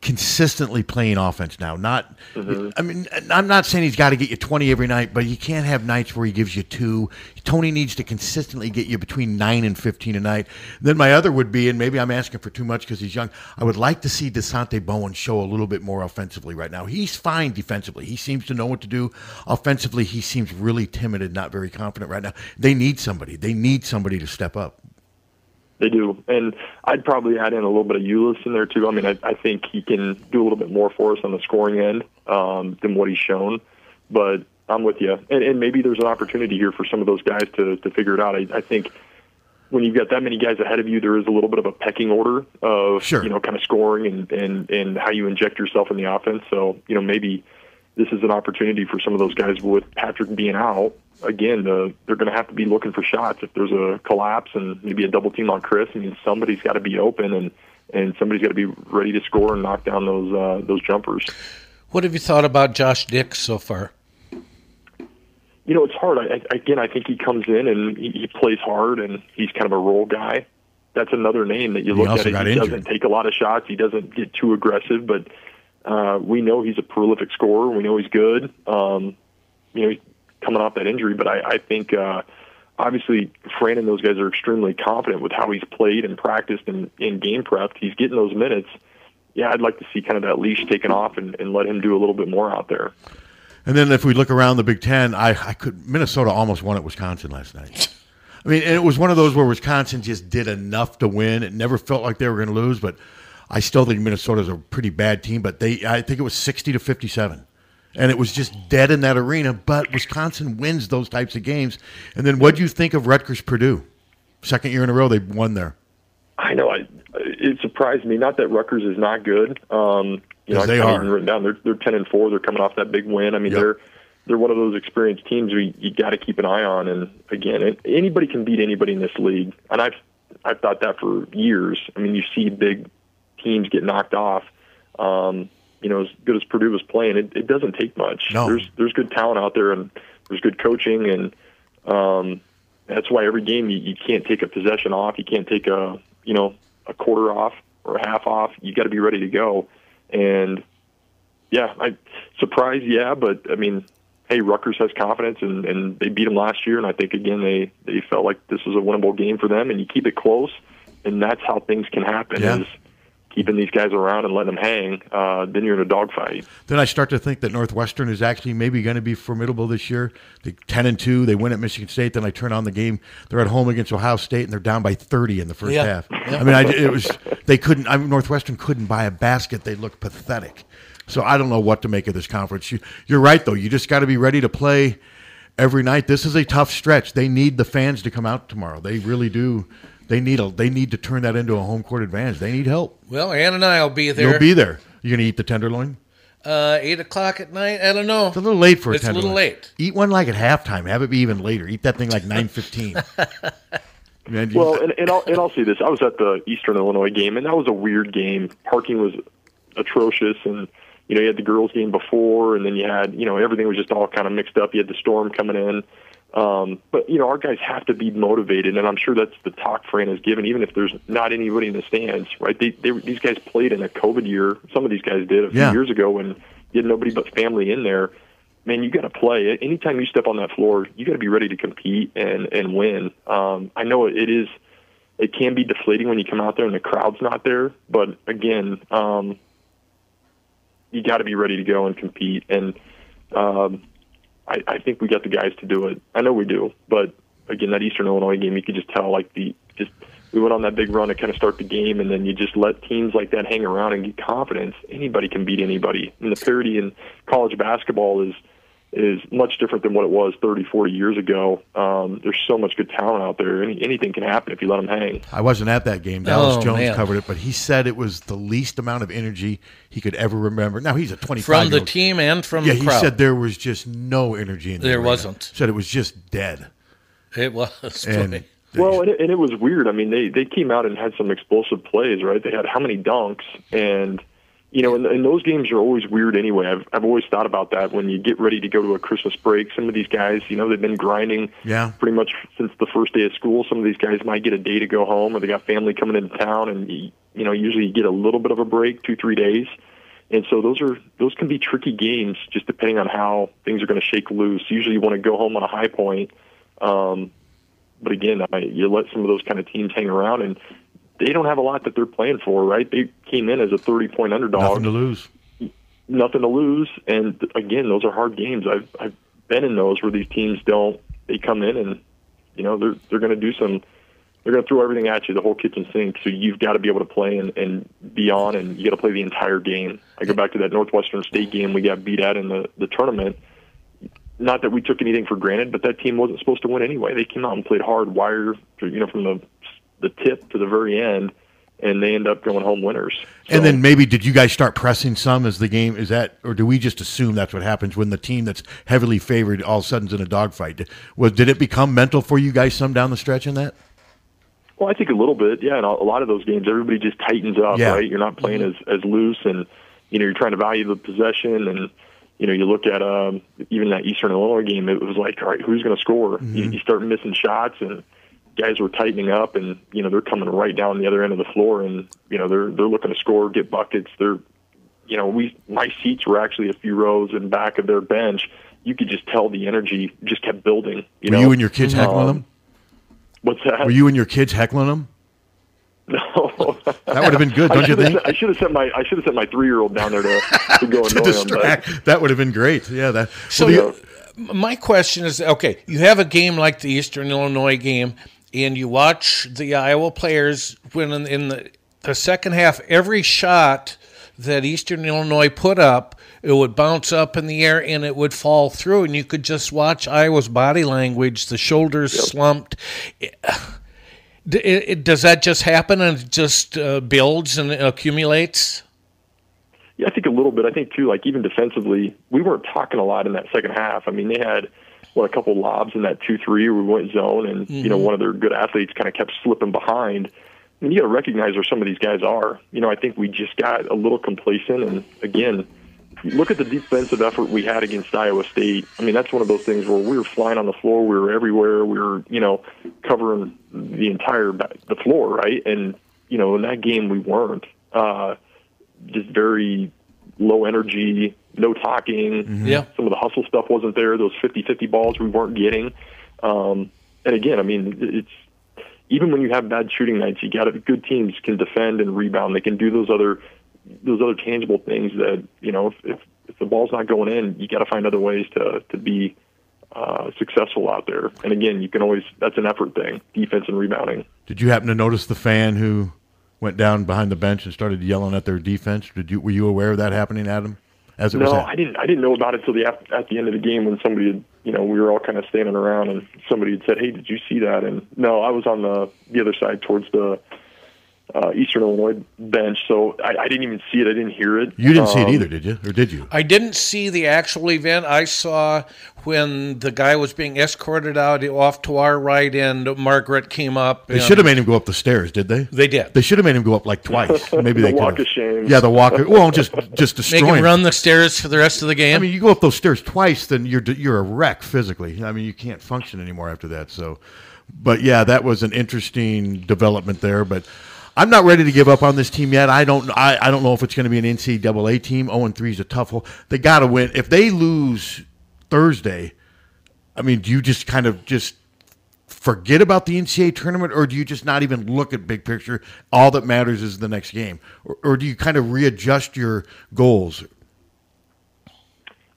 consistently playing offense now. Not, I mean, I'm not saying he's got to get you 20 every night, but you can't have nights where he gives you two. Tony needs to consistently get you between 9 and 15 a night. Then my other would be, and maybe I'm asking for too much because he's young, I would like to see Dasonte Bowen show a little bit more offensively right now. He's fine defensively. He seems to know what to do. Offensively, he seems really timid and not very confident right now. They need somebody. They need somebody to step up. They do, and I'd probably add in a little bit of Ulis in there too. I mean, I think he can do a little bit more for us on the scoring end than what he's shown, but I'm with you. And maybe there's an opportunity here for some of those guys to figure it out. I think when you've got that many guys ahead of you, there is a little bit of a pecking order of, you know, kind of scoring and how you inject yourself in the offense. So, you know, maybe this is an opportunity for some of those guys with Patrick being out. Again, they're going to have to be looking for shots. If there's a collapse and maybe a double team on Kris, I mean, somebody's got to be open and somebody's got to be ready to score and knock down those jumpers. What have you thought about Josh Dix so far? You know, it's hard. I think he comes in and he plays hard and he's kind of a role guy. That's another name that you look at. He doesn't take a lot of shots. He doesn't get too aggressive, but we know he's a prolific scorer. We know he's good. You know, he's coming off that injury, but I think obviously Fran and those guys are extremely confident with how he's played and practiced and game prepped. He's getting those minutes. Yeah, I'd like to see kind of that leash taken off and let him do a little bit more out there. And then if we look around the Big Ten, Minnesota almost won at Wisconsin last night. I mean, and it was one of those where Wisconsin just did enough to win. It never felt like they were going to lose, but I still think Minnesota's a pretty bad team. But I think it was 60-57. And it was just dead in that arena, but Wisconsin wins those types of games. And then what do you think of Rutgers-Purdue? Second year in a row they won there. I know. It surprised me. Not that Rutgers is not good. You know, they are. Written down. They're 10-4. They're coming off that big win. I mean, they're one of those experienced teams you got to keep an eye on. And, again, anybody can beat anybody in this league. And I've thought that for years. I mean, you see big teams get knocked off. You know, as good as Purdue was playing, it doesn't take much. No. There's good talent out there, and there's good coaching, and that's why every game you can't take a possession off, you can't take a quarter off or a half off. You got to be ready to go. And yeah, surprised, but I mean, hey, Rutgers has confidence, and they beat them last year, and I think, again, they felt like this was a winnable game for them, and you keep it close, and that's how things can happen, is keeping these guys around and letting them hang, then you're in a dogfight. Then I start to think that Northwestern is actually maybe going to be formidable this year. They're 10-2, they win at Michigan State, then I turn on the game, they're at home against Ohio State, and they're down by 30 in the first half. I mean, Northwestern couldn't buy a basket. They looked pathetic. So I don't know what to make of this conference. You're right, though. You just got to be ready to play every night. This is a tough stretch. They need the fans to come out tomorrow. They really do. They need to turn that into a home court advantage. They need help. Well, Ann and I will be there. You'll be there. You're going to eat the tenderloin? 8 o'clock at night? I don't know. It's a little late for a tenderloin. It's a little late. Eat one like at halftime. Have it be even later. Eat that thing like 9:15. Well, and I'll say this. I was at the Eastern Illinois game, and that was a weird game. Parking was atrocious, and you know, you had the girls game before, and then you had, you know, everything was just all kind of mixed up. You had the storm coming in. But, you know, our guys have to be motivated, and I'm sure that's the talk Fran has given, even if there's not anybody in the stands, right? These guys played in a COVID year. Some of these guys did a few years ago when you had nobody but family in there. Man, you got to play. Anytime you step on that floor, you got to be ready to compete and win. I know it can be deflating when you come out there and the crowd's not there, but, again, you got to be ready to go and compete, and I think we got the guys to do it. I know we do, but again, that Eastern Illinois game, you could just tell we went on that big run to kind of start the game, and then you just let teams like that hang around and get confidence. Anybody can beat anybody, and the parity in college basketball is much different than what it was 30, 40 years ago. There's so much good talent out there. Anything can happen if you let them hang. I wasn't at that game. Dallas Jones covered it, but he said it was the least amount of energy he could ever remember. Now, he's a 25-year-old. From the team and from the crowd. Yeah, he said there was just no energy in the arena. There wasn't. Said it was just dead. It was funny. Well, and it was weird. I mean, they came out and had some explosive plays, right? They had how many dunks, and you know, and those games are always weird anyway. I've always thought about that when you get ready to go to a Christmas break. Some of these guys, you know, they've been grinding pretty much since the first day of school. Some of these guys might get a day to go home, or they got family coming into town, and you know, usually you get a little bit of a break, 2-3 days. And so those can be tricky games, just depending on how things are going to shake loose. Usually you want to go home on a high point, but again, you let some of those kind of teams hang around, and they don't have a lot that they're playing for, right? They came in as a 30-point underdog. Nothing to lose. And, again, those are hard games. I've been in those where these teams they come in and, you know, they're going to do some – they're going to throw everything at you, the whole kitchen sink. So you've got to be able to play and be on, and you got to play the entire game. I go back to that Northwestern State game we got beat at in the tournament. Not that we took anything for granted, but that team wasn't supposed to win anyway. They came out and played hard, from the tip to the very end, and they end up going home winners. So. And then maybe did you guys start pressing some as the game is that, or do we just assume that's what happens when the team that's heavily favored all of a sudden's in a dogfight? Did it become mental for you guys some down the stretch in that? Well, I think a little bit, yeah. And a lot of those games, everybody just tightens up, right? You're not playing as loose, and you know you're trying to value the possession, and you know you look at even that Eastern Illinois game. It was like, all right, who's going to score? Mm-hmm. You start missing shots and. Guys were tightening up, and you know they're coming right down the other end of the floor, and you know they're looking to score, get buckets. They're, you know, my seats were actually a few rows in back of their bench. You could just tell the energy just kept building. Were you and your kids heckling them? What's that? Were you and your kids heckling them? No, that would have been good, don't you think? I should have sent my 3-year-old down there to go annoy distract. Them. But. That would have been great. Yeah, that. So my question is, okay, you have a game like the Eastern Illinois game. And you watch the Iowa players when in the second half, every shot that Eastern Illinois put up, it would bounce up in the air and it would fall through. And you could just watch Iowa's body language, the shoulders slumped. Does that just happen and it just builds and accumulates? Yeah, I think a little bit. I think, too, like even defensively, we weren't talking a lot in that second half. I mean, they had – a couple lobs in that 2-3 where we went zone, and you know one of their good athletes kind of kept slipping behind. I mean, you got to recognize where some of these guys are. You know, I think we just got a little complacent, and again, look at the defensive effort we had against Iowa State. I mean, that's one of those things where we were flying on the floor, we were everywhere, we were covering the entire the floor, right? And you know, in that game we weren't. Just very low energy. no talking. Mm-hmm. Yeah. Some of the hustle stuff wasn't there. Those 50-50 balls we weren't getting. And again, I mean, it's even when you have bad shooting nights, you got good teams can defend and rebound. They can do those other tangible things that, you know, if the ball's not going in, you got to find other ways to be successful out there. And again, you can always, that's an effort thing, defense and rebounding. Did you happen to notice the fan who went down behind the bench and started yelling at their defense? Were you aware of that happening, Adam? I didn't know about it until at the end of the game when somebody had, you know, we were all kind of standing around and somebody had said, "Hey, did you see that?" And no, I was on the other side towards the Eastern Illinois bench, so I didn't even see it. I didn't hear it. You didn't see it either, did you? Or did you? I didn't see the actual event. I saw when the guy was being escorted out off to our right end, Margaret came up. They should have made him go up the stairs, did they? They did. They should have made him go up like twice. Maybe the walk of shame. Yeah, the walk of, well, just destroy him. Make him run the stairs for the rest of the game. I mean, you go up those stairs twice, then you're a wreck physically. I mean, you can't function anymore after that. So, but yeah, that was an interesting development there, but I'm not ready to give up on this team yet. I don't know if it's going to be an NCAA team. 0-3 is a tough hole. They got to win. If they lose Thursday, I mean, do you just kind of just forget about the NCAA tournament, or do you just not even look at big picture? All that matters is the next game, or do you kind of readjust your goals?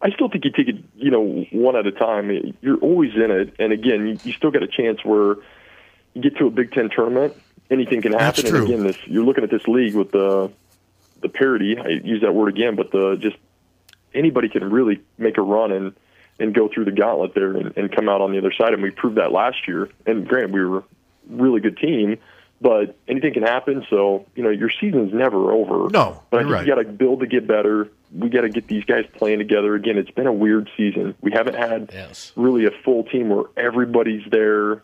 I still think you take it, you know, one at a time. You're always in it, and again, you still got a chance where you get to a Big Ten tournament. Anything can happen. And again, you're looking at this league with the parity. I use that word again, but just anybody can really make a run and go through the gauntlet there and come out on the other side. And we proved that last year. And granted, we were a really good team, but anything can happen. So, you know, your season's never over. No, but I think you got to build to get better. We got to get these guys playing together. Again, it's been a weird season. We haven't had really a full team where everybody's there.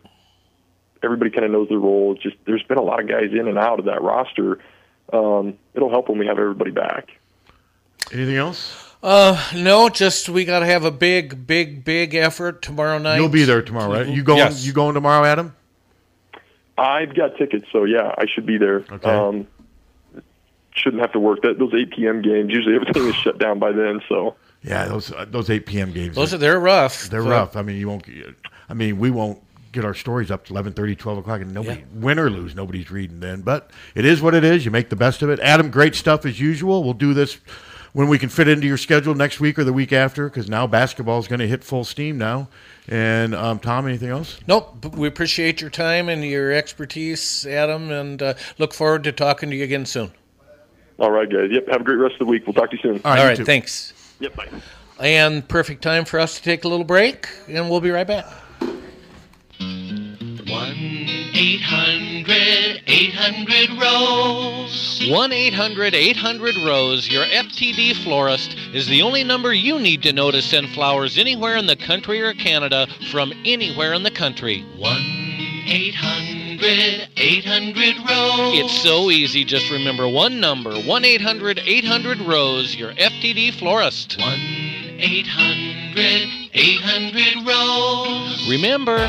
Everybody kind of knows their role. It's just there's been a lot of guys in and out of that roster. It'll help when we have everybody back. Anything else? No, just we got to have a big, big, big effort tomorrow night. You'll be there tomorrow, right? You going tomorrow, Adam? I've got tickets, so yeah, I should be there. Okay. Shouldn't have to work. Those 8 p.m. games, usually everything is shut down by then. So yeah, those 8 p.m. games. They're rough. They're rough. I mean, we won't get our stories up to 11:30, 12 o'clock, and nobody win or lose, nobody's reading then. But it is what it is. You make the best of it. Adam, great stuff as usual. We'll do this when we can fit into your schedule next week or the week after, because now basketball is going to hit full steam now. And Tom, anything else? Nope. We appreciate your time and your expertise, Adam, and look forward to talking to you again soon. All right, guys. Yep. Have a great rest of the week. We'll talk to you soon. All right. Thanks. Yep. Bye. And perfect time for us to take a little break, and we'll be right back. 1-800-800-ROSE. 1-800-800-ROSE, your FTD florist, is the only number you need to know to send flowers anywhere in the country or Canada from anywhere in the country. 1-800-800-ROSE. It's so easy. Just remember one number, 1-800-800-ROSE, your FTD florist. 1-800-800-ROSE. Remember,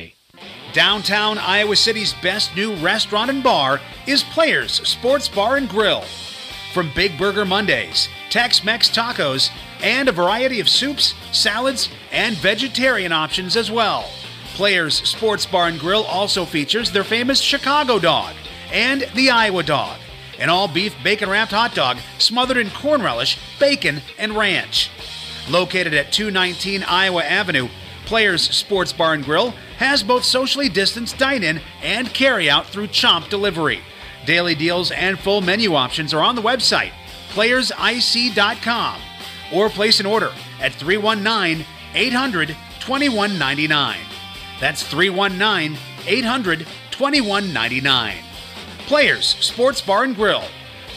Downtown Iowa City's best new restaurant and bar is Players Sports Bar and Grill. From Big Burger Mondays, Tex-Mex tacos, and a variety of soups, salads, and vegetarian options as well. Players Sports Bar and Grill also features their famous Chicago dog and the Iowa dog, an all-beef bacon-wrapped hot dog smothered in corn relish, bacon, and ranch. Located at 219 Iowa Avenue, Players Sports Bar and Grill has both socially distanced dine-in and carry-out through Chomp Delivery. Daily deals and full menu options are on the website, playersic.com, or place an order at 319-800-2199. That's 319-800-2199. Players Sports Bar and Grill.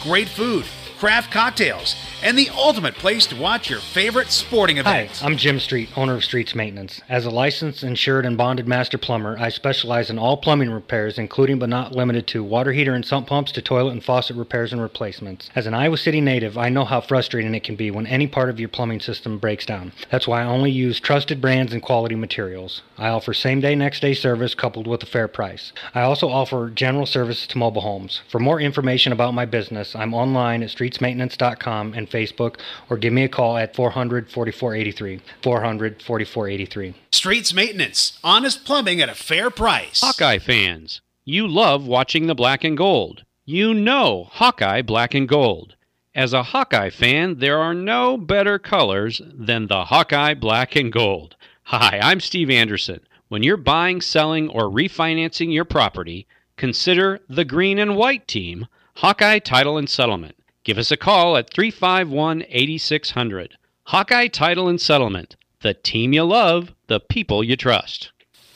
Great food, craft cocktails, and the ultimate place to watch your favorite sporting events. Hi, I'm Jim Street, owner of Streets Maintenance. As a licensed, insured, and bonded master plumber, I specialize in all plumbing repairs, including but not limited to water heater and sump pumps to toilet and faucet repairs and replacements. As an Iowa City native, I know how frustrating it can be when any part of your plumbing system breaks down. That's why I only use trusted brands and quality materials. I offer same-day, next-day service coupled with a fair price. I also offer general services to mobile homes. For more information about my business, I'm online at streetsmaintenance.com and Facebook, or give me a call at 400-4483, 400-4483. Streets Maintenance, honest plumbing at a fair price. Hawkeye fans, you love watching the black and gold. You know Hawkeye black and gold. As a Hawkeye fan, there are no better colors than the Hawkeye black and gold. Hi, I'm Steve Anderson. When you're buying, selling, or refinancing your property, consider the green and white team, Hawkeye Title and Settlement. Give us a call at 351-8600. Hawkeye Title and Settlement. The team you love, the people you trust.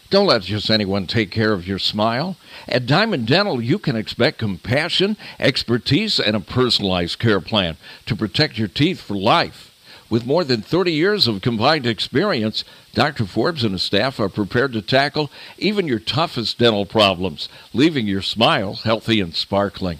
Don't let just anyone take care of your smile. At Diamond Dental, you can expect compassion, expertise, and a personalized care plan to protect your teeth for life. With more than 30 years of combined experience, Dr. Forbes and his staff are prepared to tackle even your toughest dental problems, leaving your smile healthy and sparkling.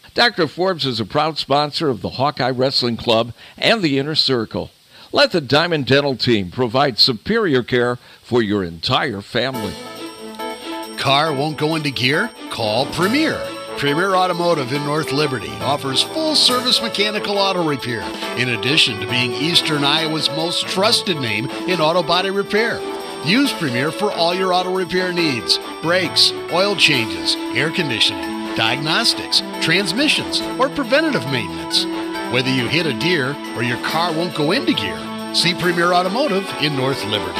Dr. Forbes is a proud sponsor of the Hawkeye Wrestling Club and the Inner Circle. Let the Diamond Dental team provide superior care for your entire family. Car won't go into gear? Call Premier. Premier Automotive in North Liberty offers full-service mechanical auto repair, in addition to being Eastern Iowa's most trusted name in auto body repair. Use Premier for all your auto repair needs: brakes, oil changes, air conditioning, diagnostics, transmissions, or preventative maintenance. Whether you hit a deer or your car won't go into gear, see Premier Automotive in North Liberty.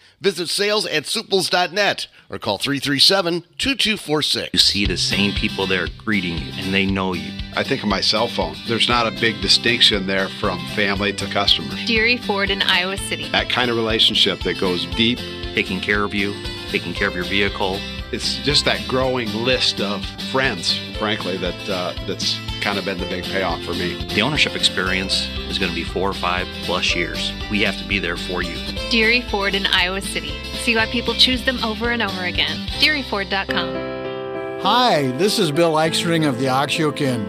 Visit sales at suples.net or call 337-2246. You see the same people there greeting you, and they know you. I think of my cell phone. There's not a big distinction there from family to customers. Deery Ford in Iowa City. That kind of relationship that goes deep. Taking care of you, taking care of your vehicle. It's just that growing list of friends, frankly, that's kind of been the big payoff for me. The ownership experience is going to be 4 or 5+ years. We have to be there for you. Deery Ford in Iowa City. See why people choose them over and over again. DeeryFord.com. Hi, this is Bill Eichstring of the Ox Yoke Inn.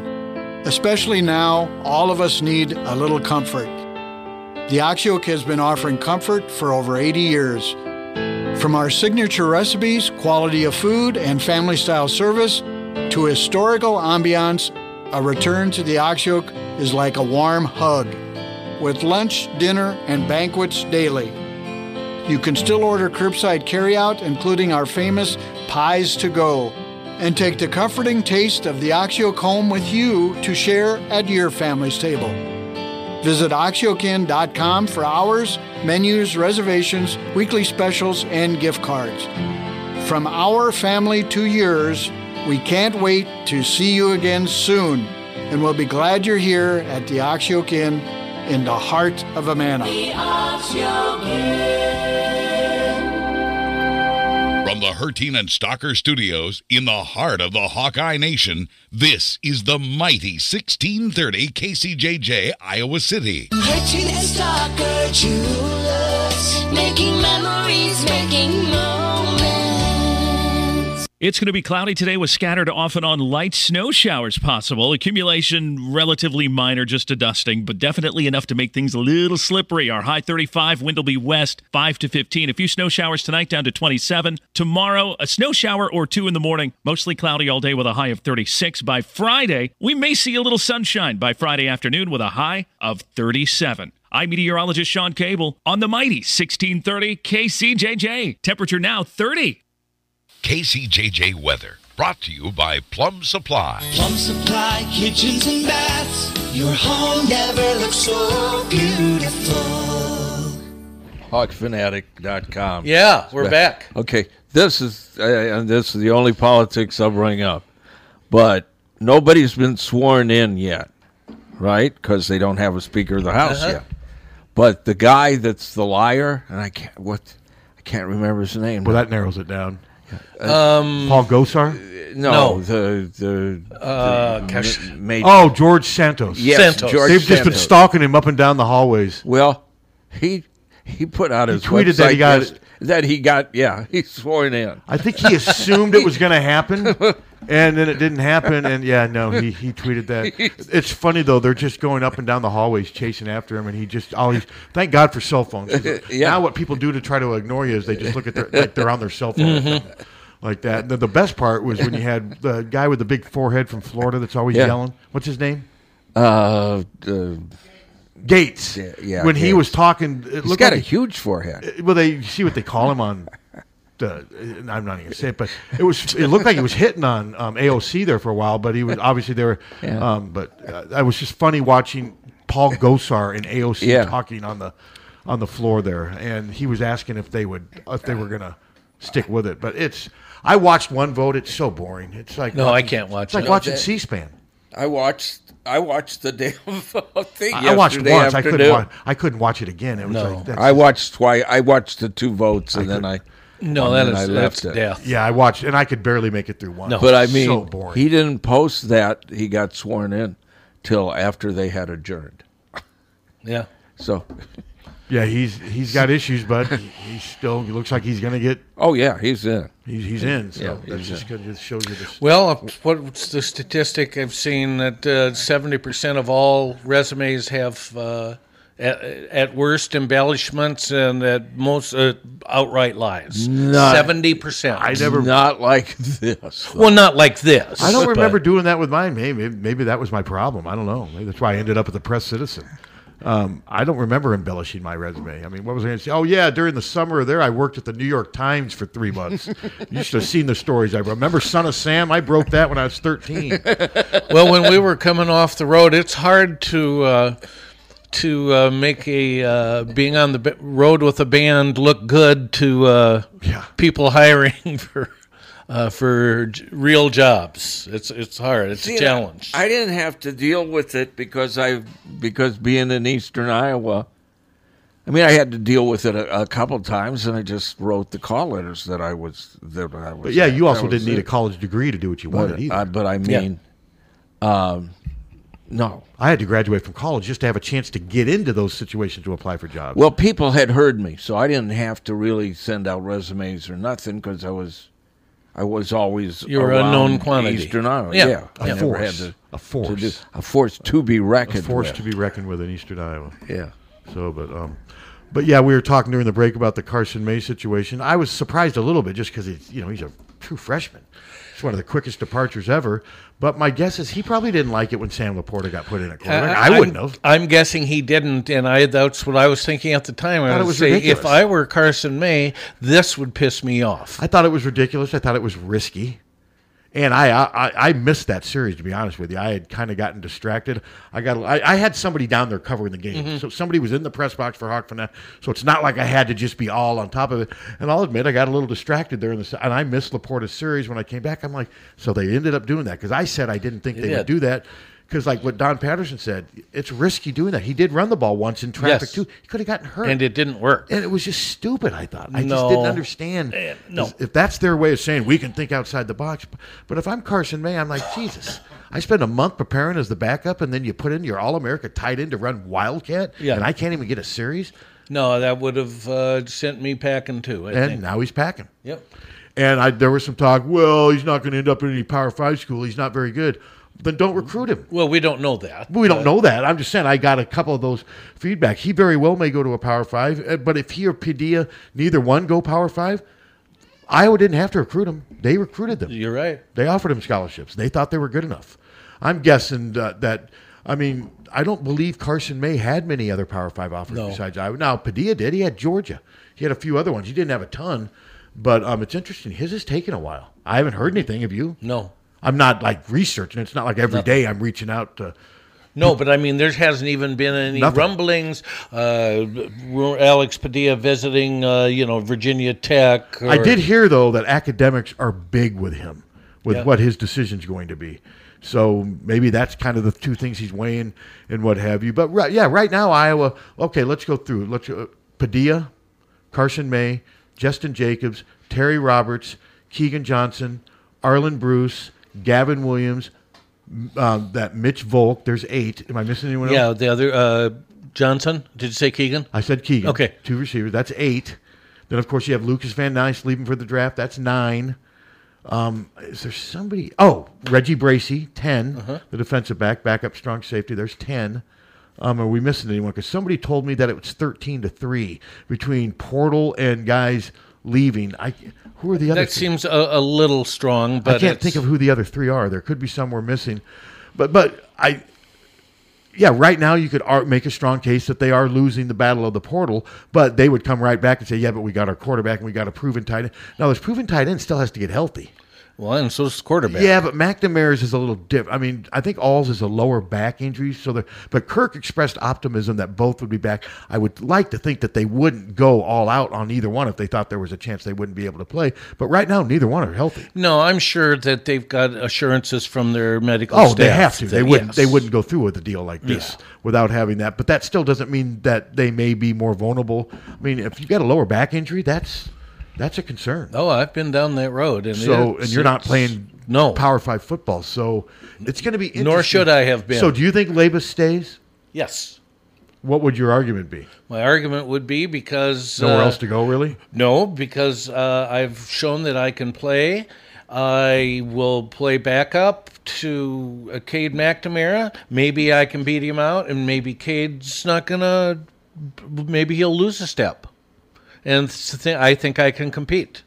Especially now, all of us need a little comfort. The Ox Yoke has been offering comfort for over 80 years. From our signature recipes, quality of food, and family-style service, to historical ambiance, a return to the Ox Yoke is like a warm hug, with lunch, dinner, and banquets daily. You can still order curbside carryout, including our famous pies to go, and take the comforting taste of the Ox Yoke home with you to share at your family's table. Visit oxyokeinn.com for hours, menus, reservations, weekly specials, and gift cards. From our family to yours, we can't wait to see you again soon, and we'll be glad you're here at the Ox Yoke Inn in the heart of Amana. The Ox Yoke Inn. From the Herteen and Stocker studios in the heart of the Hawkeye Nation, this is the mighty 1630 KCJJ, Iowa City. Herteen and Stocker Jewelers, making memories, making moments. It's going to be cloudy today with scattered off and on light snow showers possible. Accumulation relatively minor, just a dusting, but definitely enough to make things a little slippery. Our high 35, wind will be west, 5 to 15. A few snow showers tonight, down to 27. Tomorrow, a snow shower or two in the morning. Mostly cloudy all day with a high of 36. By Friday, we may see a little sunshine by Friday afternoon with a high of 37. I'm meteorologist Sean Cable on the mighty 1630 KCJJ. Temperature now 30. KCJJ weather brought to you by Plum Supply. Plum Supply kitchens and baths. Your home never looks so beautiful. Hawkfanatic.com. Yeah, we're back. Okay, this is the only politics I'll bring up, but nobody's been sworn in yet, right? Because they don't have a Speaker of the House yet. But the guy that's the liar, and I can't remember his name. Well, that narrows it down. Paul Gosar? No. George Santos. Yes, Santos. They've just been stalking him up and down the hallways. Well, he put out his tweeted that he got he's sworn in. I think he assumed it was going to happen, and then it didn't happen. And he tweeted that. It's funny though; they're just going up and down the hallways chasing after him, and he just always. Thank God for cell phones. Now what people do to try to ignore you is they just look at they're on their cell phone. Mm-hmm. Like that. The best part was when you had the guy with the big forehead from Florida that's always yelling. What's his name? Gates. Yeah, when he was talking, he's got a huge forehead. Well, they see what they call him on. I'm not even going to say it, but it looked like he was hitting on AOC there for a while. But he was obviously there. Yeah. It was just funny watching Paul Gosar and AOC talking on the floor there, and he was asking if they were going to stick with it. But I watched one vote. It's so boring. It's like I can't watch. It's like watching C-SPAN. I watched the damn thing. I watched once. I couldn't watch it again. It was I watched twice. I watched the two votes, and then I left it. Death. Yeah, I watched, and I could barely make it through one. No, but I mean, so boring. He didn't post that he got sworn in till after they had adjourned. Yeah. So. Yeah, he's got issues, but he looks like he's going to get. Oh yeah, he's in. He's in. So yeah, that just kind of shows you this. Well, what's the statistic I've seen that 70% of all resumes have at worst embellishments and at most outright lies. 70%. I never not like this. Though. Well, not like this. I don't remember doing that with mine. Maybe that was my problem. I don't know. Maybe that's why I ended up at the Press Citizen. I don't remember embellishing my resume. I mean, what was I going to say? Oh, yeah, during the summer there, I worked at the New York Times for 3 months. You should have seen the stories. I remember Son of Sam. I broke that when I was 13. Well, when we were coming off the road, it's hard to make a being on the road with a band look good to people hiring for real jobs. It's hard. It's a challenge. I didn't have to deal with it because being in Eastern Iowa, I mean, I had to deal with it a couple times, and I just wrote the call letters that I was. But you also didn't need a college degree to do what you wanted either. No. I had to graduate from college just to have a chance to get into those situations to apply for jobs. Well, people had heard me, so I didn't have to really send out resumes or nothing because I was always an unknown quantity. Eastern Iowa. Yeah. I never had to be reckoned with in Eastern Iowa. Yeah. So, but yeah, we were talking during the break about the Carson May situation. I was surprised a little bit just because he's a true freshman. It's one of the quickest departures ever. But my guess is he probably didn't like it when Sam LaPorta got put in at quarterback. I wouldn't have. I'm guessing he didn't, and that's what I was thinking at the time. I would say, if I were Carson May, this would piss me off. I thought it was ridiculous. I thought it was risky. And I missed that series, to be honest with you. I had kind of gotten distracted. I had somebody down there covering the game. Mm-hmm. So somebody was in the press box for Hawkfanatic. So it's not like I had to just be all on top of it. And I'll admit, I got a little distracted there. And I missed LaPorta's series when I came back. I'm like, so they ended up doing that. Because I said I didn't think they would do that. Because like what Don Patterson said, it's risky doing that. He did run the ball once in traffic, yes, too. He could have gotten hurt. And it didn't work. And it was just stupid, I thought. I just didn't understand. No. If that's their way of saying we can think outside the box. But if I'm Carson May, I'm like, Jesus, I spent a month preparing as the backup, and then you put in your All-America tight end to run Wildcat, and I can't even get a series? No, that would have sent me packing too. I think. Now he's packing. Yep. And there was some talk, well, he's not going to end up in any Power 5 school. He's not very good. Then don't recruit him. Well, we don't know that. We don't know that. I'm just saying I got a couple of those feedback. He very well may go to a Power 5, but if he or Padilla, neither one go Power 5, Iowa didn't have to recruit him. They recruited them. You're right. They offered him scholarships. They thought they were good enough. I'm guessing that, I mean, I don't believe Carson May had many other Power 5 offers besides Iowa. Now, Padilla did. He had Georgia. He had a few other ones. He didn't have a ton, but it's interesting. His has taken a while. I haven't heard anything of you. No. I'm not like researching. It's not like every day I'm reaching out to. No, but I mean, there hasn't even been any rumblings. Alex Padilla visiting, Virginia Tech. I did hear, though, that academics are big with him, with what his decision's going to be. So maybe that's kind of the two things he's weighing and what have you. But, right now, Iowa, okay, let's go through. Padilla, Carson May, Justin Jacobs, Terry Roberts, Keegan Johnson, Arlen Bruce, Gavin Williams, that Mitch Volk. There's 8. Am I missing anyone else? Yeah, the other Johnson. Did you say Keegan? I said Keegan. Okay. 2 receivers. That's 8. Then, of course, you have Lucas Van Ness leaving for the draft. That's 9. Is there somebody? Oh, Reggie Bracey, 10. The defensive back, backup strong safety. There's 10. Are we missing anyone? Because somebody told me that it was 13-3 between portal and guys leaving. Who are the other? That seems a little strong, but I can't think of who the other 3 are. There could be some we're missing, but right now you could make a strong case that they are losing the battle of the portal, but they would come right back and say, yeah, but we got our quarterback and we got a proven tight end. Now, this proven tight end still has to get healthy. Well, and so does the quarterback. Yeah, but McNamara's is a little different. I mean, I think Alls is a lower back injury. But Kirk expressed optimism that both would be back. I would like to think that they wouldn't go all out on either one if they thought there was a chance they wouldn't be able to play. But right now, neither one are healthy. No, I'm sure that they've got assurances from their medical staff. Oh, they have to. They wouldn't go through with a deal like this without having that. But that still doesn't mean that they may be more vulnerable. I mean, if you've got a lower back injury, that's a concern. Oh, I've been down that road. And you're not playing Power 5 football, so it's going to be interesting. Nor should I have been. So do you think Labas stays? Yes. What would your argument be? My argument would be because... Nowhere else to go, really? No, because I've shown that I can play. I will play backup to Cade McNamara. Maybe I can beat him out, and maybe Cade's not going to... Maybe he'll lose a step. And I think I can compete.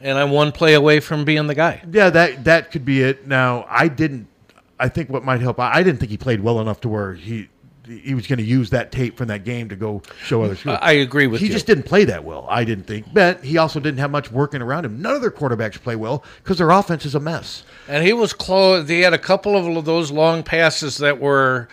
And I'm one play away from being the guy. Yeah, that could be it. Now, I think what might help, I didn't think he played well enough to where he was going to use that tape from that game to go show other schools. I agree with you. He just didn't play that well, I didn't think. But he also didn't have much working around him. None of their quarterbacks play well because their offense is a mess. And he was close. They had a couple of those long passes that were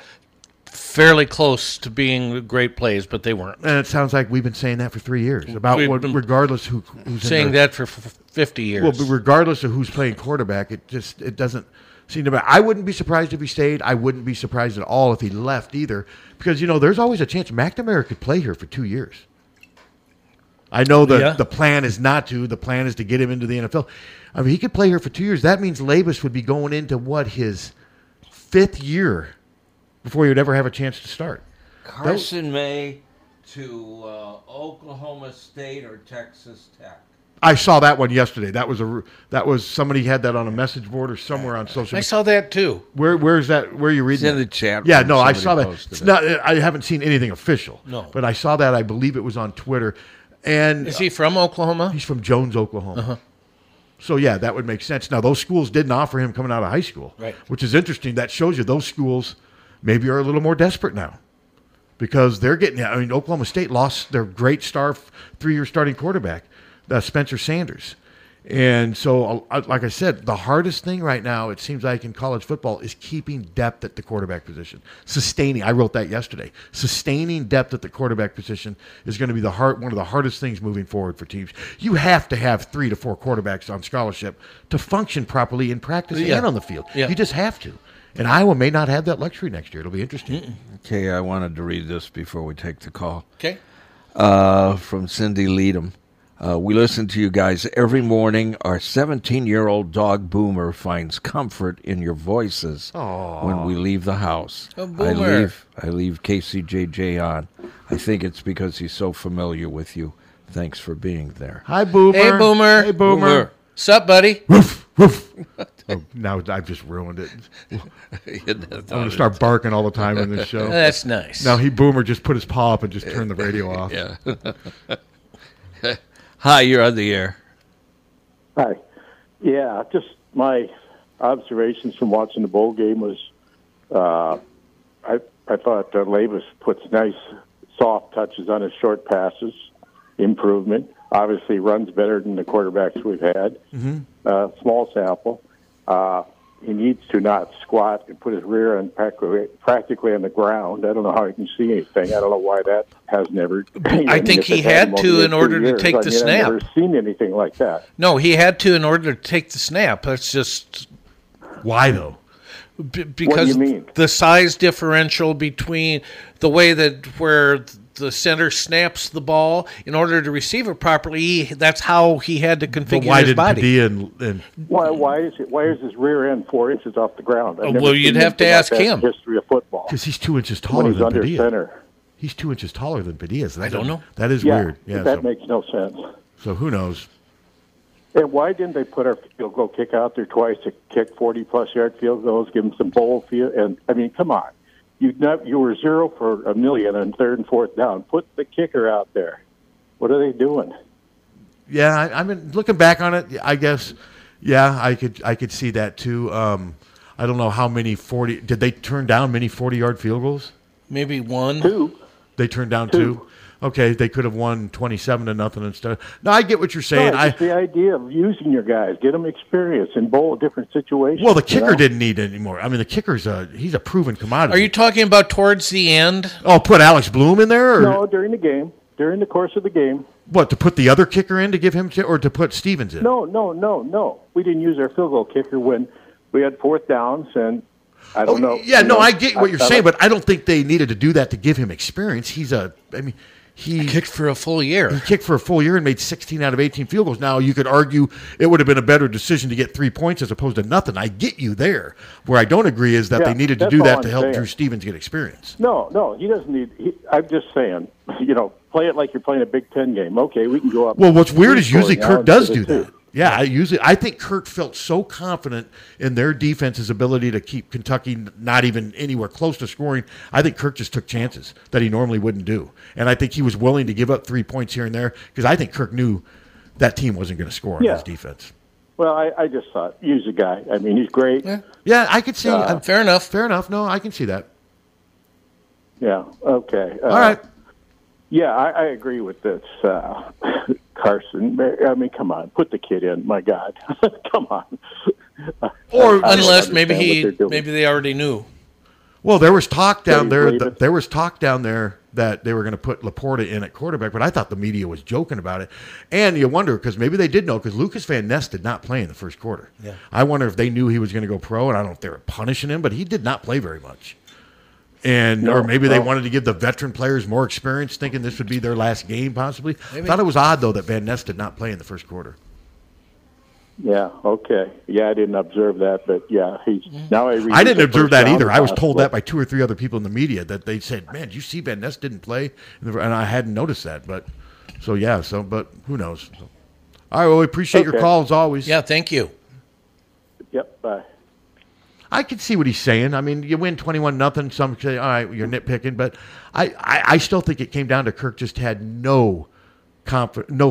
fairly close to being great plays, but they weren't. And it sounds like we've been saying that for 3 years. Regardless who's saying that for 50 years. Well, but regardless of who's playing quarterback, it doesn't seem to matter. I wouldn't be surprised if he stayed. I wouldn't be surprised at all if he left either, because there's always a chance McNamara could play here for 2 years. I know that the plan is not to. The plan is to get him into the NFL. I mean, he could play here for 2 years. That means Labas would be going into his 5th year before he would ever have a chance to start. Carson May to Oklahoma State or Texas Tech. I saw that one yesterday. That was somebody had that on a message board or somewhere on social media. I saw that too. Where is that? Where are you reading? It's in the chat room. Yeah, no, I saw that. It's not. I haven't seen anything official. No, but I saw that. I believe it was on Twitter. And is he from Oklahoma? He's from Jones, Oklahoma. Uh-huh. So, yeah, that would make sense. Now, those schools didn't offer him coming out of high school, right? Which is interesting. That shows you those schools maybe are a little more desperate now because they're getting, Oklahoma State lost their great star 3-year starting quarterback, Spencer Sanders. And so, like I said, the hardest thing right now, it seems like in college football, is keeping depth at the quarterback position. I wrote that yesterday. Sustaining depth at the quarterback position is going to be one of the hardest things moving forward for teams. You have to have 3 to 4 quarterbacks on scholarship to function properly in practice and on the field. Yeah. You just have to. And Iowa may not have that luxury next year. It'll be interesting. Okay, I wanted to read this before we take the call. Okay. From Cindy Leadham. We listen to you guys every morning. Our 17-year-old dog Boomer finds comfort in your voices when we leave the house. Oh, Boomer. I leave KCJJ on. I think it's because he's so familiar with you. Thanks for being there. Hi, Boomer. Hey, Boomer. Hey, Boomer. Boomer. Sup, buddy? Woof, woof. Oh, now I've just ruined it. I'm going to start barking all the time in this show. That's nice. Now, Boomer just put his paw up and just turned the radio off. Yeah. Hi, you're on the air. Hi. Yeah, just my observations from watching the bowl game was I thought Labas puts nice soft touches on his short passes, improvement. Obviously runs better than the quarterbacks we've had. Mm-hmm. Small sample. He needs to not squat and put his rear end practically on the ground. I don't know how he can see anything. I don't know why that has never. I think he had to in order to take the snap. I've never seen anything like that. No, he had to in order to take the snap. That's just why though. Because the size differential between the way that where the center snaps the ball in order to receive it properly. That's how he had to configure his body. Why is his rear end 4 inches off the ground? Well, you'd have to ask him. History of football. Because he's 2 inches taller than Padilla. Center. He's 2 inches taller than Padilla. So I don't know. That is weird. Yeah, that makes no sense. So who knows? And why didn't they put our field goal kick out there twice to kick 40-plus-yard field goals, give them some bowl field? And I mean, come on. You were 0 for 1 million on third and fourth down. Put the kicker out there. What are they doing? Yeah, I mean, looking back on it, I guess, yeah, I could see that too. I don't know how many 40 – did they turn down many 40-yard field goals? Maybe one. Two. They turned down two. Okay, they could have won 27-0 instead. No, I get what you're saying. It's the idea of using your guys, get them experience in bowl different situations. Well, the kicker didn't need it anymore. I mean, the kicker's he's a proven commodity. Are you talking about towards the end? Oh, put Alex Bloom in there? Or? No, during the game, during the course of the game. What, to put the other kicker in to give him or to put Stevens in? No. We didn't use our field goal kicker when we had fourth downs and. I don't know. Yeah, I get what you're saying, but I don't think they needed to do that to give him experience. He kicked for a full year. He kicked for a full year and made 16 out of 18 field goals. Now, you could argue it would have been a better decision to get 3 points as opposed to nothing. I get you there. Where I don't agree is that they needed to do that to help Drew Stevens get experience. No, he doesn't need – I'm just saying, play it like you're playing a Big Ten game. Okay, we can go up. Well, what's weird is usually Kirk does do that. Yeah, I think Kirk felt so confident in their defense's ability to keep Kentucky not even anywhere close to scoring. I think Kirk just took chances that he normally wouldn't do. And I think he was willing to give up 3 points here and there because I think Kirk knew that team wasn't going to score on his defense. Well, I just thought, use the guy. I mean, he's great. Yeah, I could see. Fair enough. Fair enough. No, I can see that. Yeah, okay. All right. Yeah, I agree with this, Carson. I mean, come on, put the kid in. My God, come on. Or unless maybe they already knew. Well, there was talk down there. There was talk down there that they were going to put LaPorta in at quarterback, but I thought the media was joking about it. And you wonder because maybe they did know because Lucas Van Ness did not play in the first quarter. Yeah, I wonder if they knew he was going to go pro, and I don't know if they were punishing him, but he did not play very much. Or maybe they wanted to give the veteran players more experience, thinking this would be their last game, possibly. Maybe. I thought it was odd, though, that Van Ness did not play in the first quarter. Yeah, okay. Yeah, I didn't observe that, but yeah. I didn't observe that either. I was told that by two or three other people in the media that they said, man, did you see Van Ness didn't play? And I hadn't noticed that. But who knows? So. All right, well, we appreciate your call as always. Yeah, thank you. Yep, bye. I can see what he's saying. I mean, you win 21-0. Some say, all right, you're nitpicking. But I still think it came down to Kirk just had no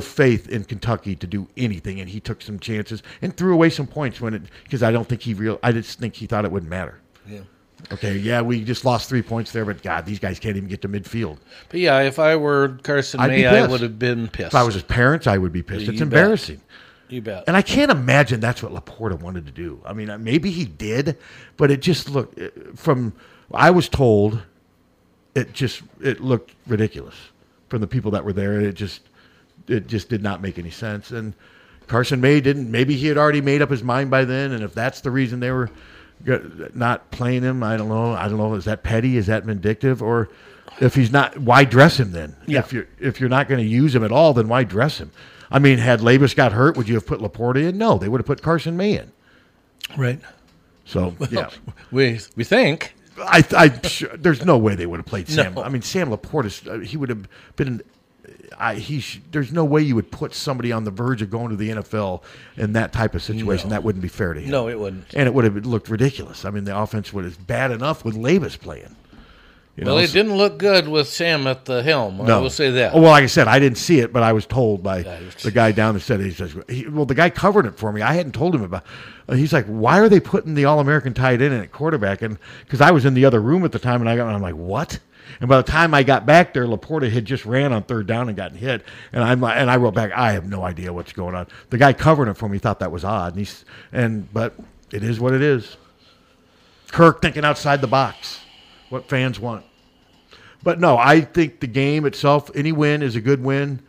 faith in Kentucky to do anything, and he took some chances and threw away some points because I don't think I just think he thought it wouldn't matter. Yeah. Okay, yeah, we just lost 3 points there, but, God, these guys can't even get to midfield. But, yeah, if I were Carson May, I would have been pissed. If I was his parents, I would be pissed. It's embarrassing. You bet. And I can't imagine that's what LaPorta wanted to do. I mean, maybe he did, but it just looked I was told it looked ridiculous from the people that were there. It just did not make any sense. And Carson May maybe he had already made up his mind by then. And if that's the reason not playing him. I don't know. Is that petty? Is that vindictive? Or if he's not, why dress him then? Yeah. If you're not going to use him at all, then why dress him? I mean, had Labas got hurt, would you have put LaPorta in? No, they would have put Carson May in. Right. So, well, yeah. We think. I'm sure, there's no way they would have played Sam. No. I mean, Sam LaPorta, he would have been there's no way you would put somebody on the verge of going to the NFL in that type of situation. No. That wouldn't be fair to him. No, it wouldn't. And it would have looked ridiculous. I mean, the offense was bad enough with Labas playing. It didn't look good with Sam at the helm. No. I will say that. Well, like I said, I didn't see it, but I was told by the guy down there. Well, the guy covered it for me. I hadn't told him about it. He's like, why are they putting the All-American tight end at quarterback? And because I was in the other room at the time, and I'm like, what? And by the time I got back there, LaPorta had just ran on third down and gotten hit. And I wrote back, I have no idea what's going on. The guy covering it for me thought that was odd, but it is what it is. Kirk thinking outside the box. What fans want. But no, I think the game itself, any win is a good win.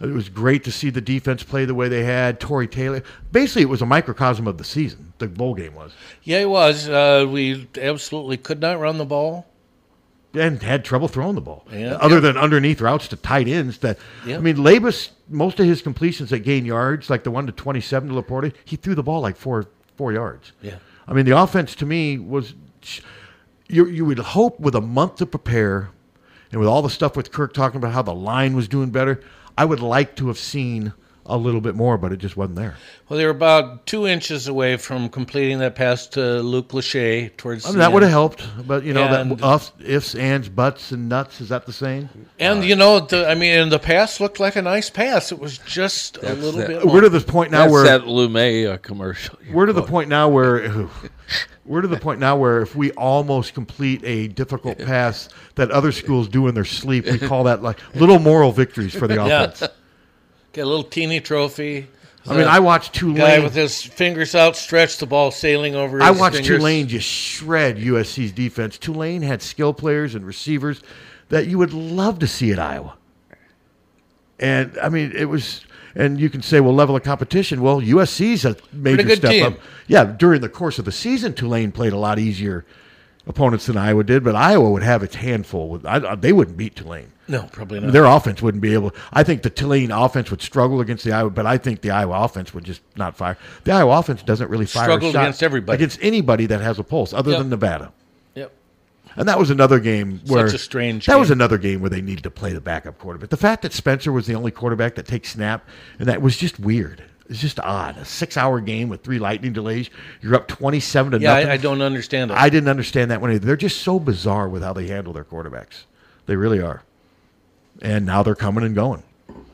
It was great to see the defense play the way they had. Tory Taylor. Basically, it was a microcosm of the season, the bowl game was. Yeah, it was. We absolutely could not run the ball. And had trouble throwing the ball. Yeah, other than underneath routes to tight ends. I mean, Labas, most of his completions that gain yards, like the one to 27 to LaPorta, he threw the ball like four yards. Yeah. I mean, the offense to me was... You would hope with a month to prepare and with all the stuff with Kirk talking about how the line was doing better, I would like to have seen a little bit more, but it just wasn't there. Well, they were about 2 inches away from completing that pass to Luke Lachey towards the end. That would have helped, but, that ifs, ands, buts, and nuts, is that the saying? And, the pass looked like a nice pass. It was just a little bit. We're to the point now where... That's that LeMay commercial. We're to the point now where... We're to the point now where if we almost complete a difficult pass that other schools do in their sleep, we call that like little moral victories for the offense. Yeah. Get a little teeny trophy. I watched Tulane. Guy with his fingers outstretched, the ball sailing over his fingers. I watched Tulane just shred USC's defense. Tulane had skill players and receivers that you would love to see at Iowa. And, it was... And you can say, well, level of competition. Well, USC's a major step team. Up. Yeah, during the course of the season, Tulane played a lot easier opponents than Iowa did, but Iowa would have its handful. They wouldn't beat Tulane. No, probably not. Their offense wouldn't be able. I think the Tulane offense would struggle against the Iowa, but I think the Iowa offense would just not fire. The Iowa offense doesn't really fire a shot against everybody. Against anybody that has a pulse other than Nevada. Yep. And that was another game where was another game where they needed to play the backup quarterback. The fact that Spencer was the only quarterback that takes snap, and that was just weird. It's just odd. A 6-hour game with 3 lightning delays. You're up 27 to nothing. I don't understand it. I didn't understand that one either. They're just so bizarre with how they handle their quarterbacks. They really are. And now they're coming and going.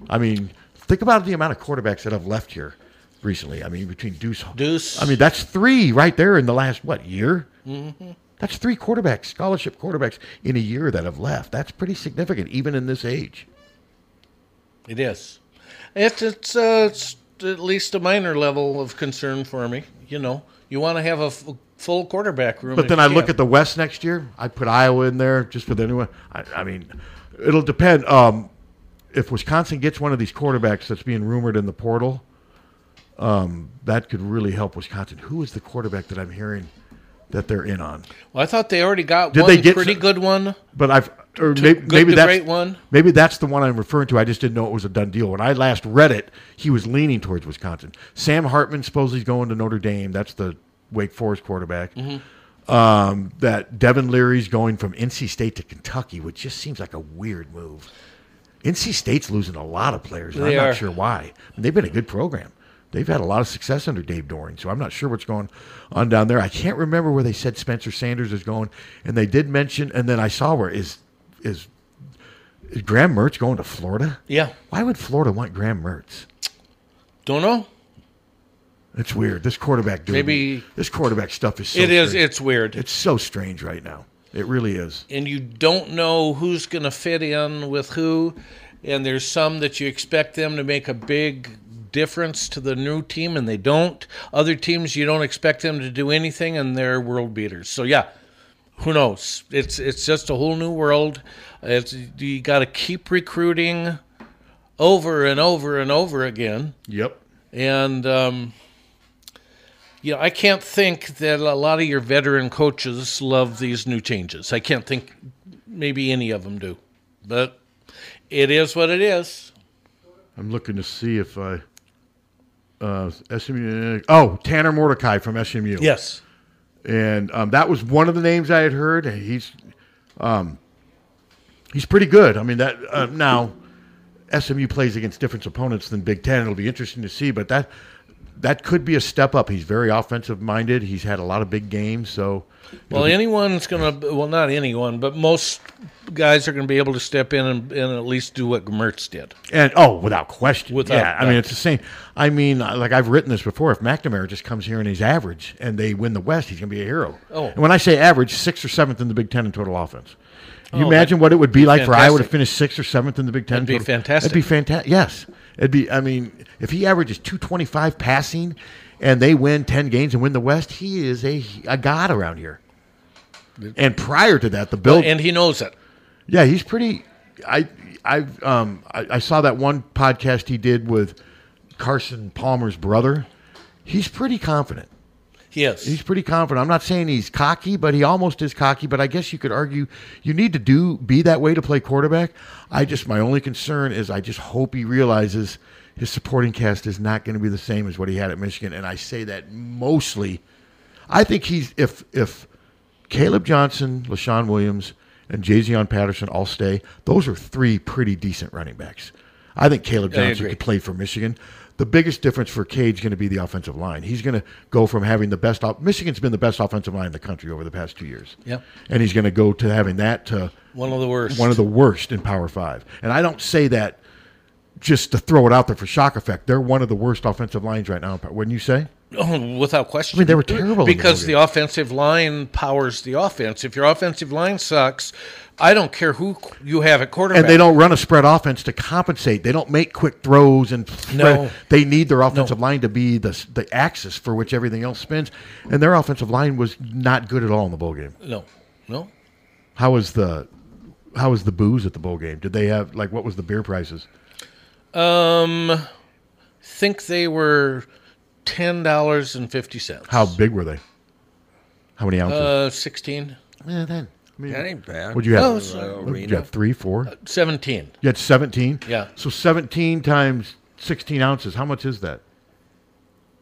I mean, think about the amount of quarterbacks that have left here recently. I mean, between Deuce. I mean, that's 3 right there in the last, year? Mm-hmm. That's 3 quarterbacks, scholarship quarterbacks in a year that have left. That's pretty significant, even in this age. It is. It's at least a minor level of concern for me. You want to have a full quarterback room. But then I look at the West next year. I put Iowa in there just with anyone. It'll depend. If Wisconsin gets one of these quarterbacks that's being rumored in the portal, that could really help Wisconsin. Who is the quarterback that I'm hearing that they're in on? Well, I thought they already got good one. But great one. Maybe that's the one I'm referring to. I just didn't know it was a done deal. When I last read it, he was leaning towards Wisconsin. Sam Hartman supposedly is going to Notre Dame. That's the Wake Forest quarterback. Mm-hmm. That Devin Leary's going from NC State to Kentucky, which just seems like a weird move. NC State's losing a lot of players, and I'm not sure why. They've been a good program. They've had a lot of success under Dave Doering, so I'm not sure what's going on down there. I can't remember where they said Spencer Sanders is going, and they did mention, and then I saw where is Graham Mertz going to Florida? Yeah. Why would Florida want Graham Mertz? Don't know. It's weird. This quarterback dude. This quarterback stuff is so strange. It is. It's weird. It's so strange right now. It really is. And you don't know who's going to fit in with who, and there's some that you expect them to make a big difference to the new team, and they don't. Other teams, you don't expect them to do anything, and they're world beaters. So yeah, who knows? It's just a whole new world. You got to keep recruiting over and over and over again. Yep. And you know, I can't think that a lot of your veteran coaches love these new changes. I can't think maybe any of them do. But it is what it is. I'm looking to see if I SMU. Oh, Tanner Mordecai from SMU. Yes. And that was one of the names I had heard. He's pretty good. I mean, that now SMU plays against different opponents than Big Ten. It'll be interesting to see, but that could be a step up. He's very offensive-minded. He's had a lot of big games. So, well, anyone's going to – well, not anyone, but most guys are going to be able to step in and at least do what Mertz did. And without question. I mean, it's the same. I mean, like I've written this before, if McNamara just comes here and he's average and they win the West, he's going to be a hero. Oh. And when I say average, 6th or 7th in the Big Ten in total offense. You imagine what it would be like for Iowa to finish 6th or 7th in the Big Ten? That'd be fantastic. That'd be fantastic. Yes. It'd be. I mean, if he averages 225 passing and they win 10 games and win the West, he is a god around here. And prior to that, the build. And he knows it. Yeah, he's pretty. I saw that one podcast he did with Carson Palmer's brother. He's pretty confident. Yes. He's pretty confident. I'm not saying he's cocky, but he almost is cocky. But I guess you could argue you need to be that way to play quarterback. My only concern is I just hope he realizes his supporting cast is not going to be the same as what he had at Michigan. And I say that mostly. I think if Kaleb Johnson, LaShawn Williams, and Jazion Patterson all stay, those are three pretty decent running backs. I think Kaleb Johnson could play for Michigan. The biggest difference for Cade's going to be the offensive line. He's going to go from having the best Michigan's been the best offensive line in the country over the past 2 years. Yep. And he's going to go to having that to one of the worst. One of the worst in Power 5. And I don't say that just to throw it out there for shock effect. They're one of the worst offensive lines right now, wouldn't you say? Oh, without question. I mean, they were terrible. Because the offensive line powers the offense. If your offensive line sucks, I don't care who you have at quarterback. And they don't run a spread offense to compensate. They don't make quick throws. They need their offensive line to be the axis for which everything else spins. And their offensive line was not good at all in the bowl game. No. How was the booze at the bowl game? Did they have, like, what was the beer prices? I think they were $10.50. How big were they? How many ounces? 16. Yeah, then. I mean, that ain't bad. What'd you have? Did you have 3, 4? 17. You had 17? Yeah. So 17 times 16 ounces. How much is that?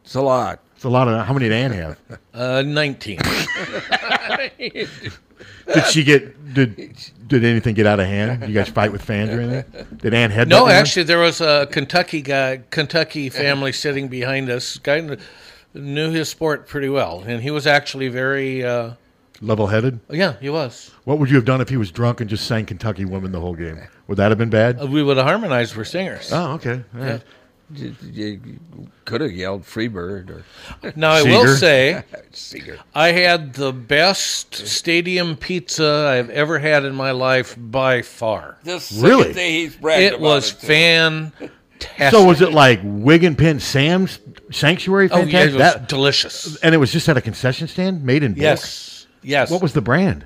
It's a lot. It's a lot. How many did Ann have? 19. Did she get? Did anything get out of hand? Did you guys fight with fans or anything? Did Ann head? No, actually, there was a Kentucky family sitting behind us. Guy knew his sport pretty well, and he was actually very level-headed. Yeah, he was. What would you have done if he was drunk and just sang "Kentucky Woman" the whole game? Would that have been bad? We would have harmonized. We're singers. Oh, okay. All right. Yeah. You could have yelled Freebird or now I Seeger. Will say I had the best stadium pizza I've ever had in my life by far. This really? He's bragged about was fantastic. So was it like Wig and Pin Sam's Sanctuary? Fantastic? Oh, yeah, it was delicious. And it was just at a concession stand made in bulk? Yes. What was the brand?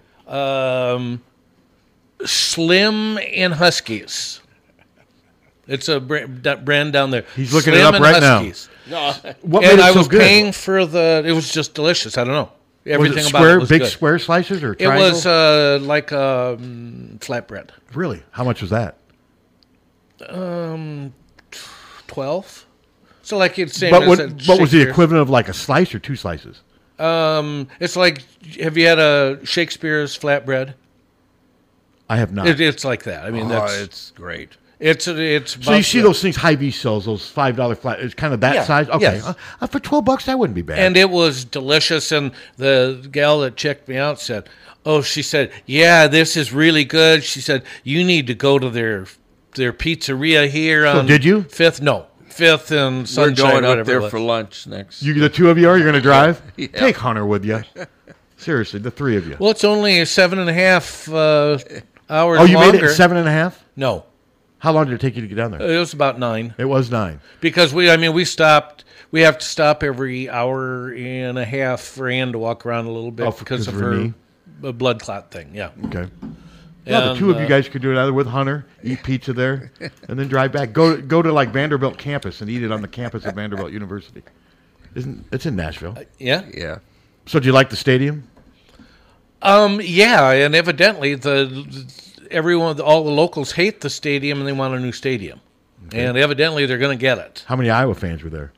Slim and Huskies. It's a brand down there. He's looking Slim it up right Huskies. Now. No. What and made it I so was good? Paying for the. It was just delicious. I don't know. Everything was it square, about it was big good. Square slices or triangle? It was like flatbread. Really? How much was that? 12. So like you'd say. What was the equivalent of like a slice or two slices? It's like have you had a Shakespeare's flatbread? I have not. It's like that. I mean, it's great. It's so you see those things Hy-Vee sells, those $5 flat. It's kind of that size. Okay, yes. For $12, that wouldn't be bad. And it was delicious. And the gal that checked me out said, "Oh, she said, yeah, this is really good." She said, "You need to go to their pizzeria here." So on did you? Fifth and Sunshine. We're going up there for lunch next. You, the two of you are. You're going to drive. Yeah. Take Hunter with you. Seriously, the three of you. Well, it's only a 7.5 hours. Oh, you longer. Made it 7.5? No. How long did it take you to get down there? It was about 9. It was 9. Because we stopped. We have to stop every hour and a half for Ann to walk around a little bit because of her blood clot thing. Yeah. Okay. Yeah, the two of you guys could do it either with Hunter, eat pizza there, and then drive back. Go to like Vanderbilt campus and eat it on the campus of Vanderbilt University. It's in Nashville. Yeah? Yeah. So do you like the stadium? Yeah, and evidently all the locals hate the stadium and they want a new stadium. Okay. And evidently they're going to get it. How many Iowa fans were there?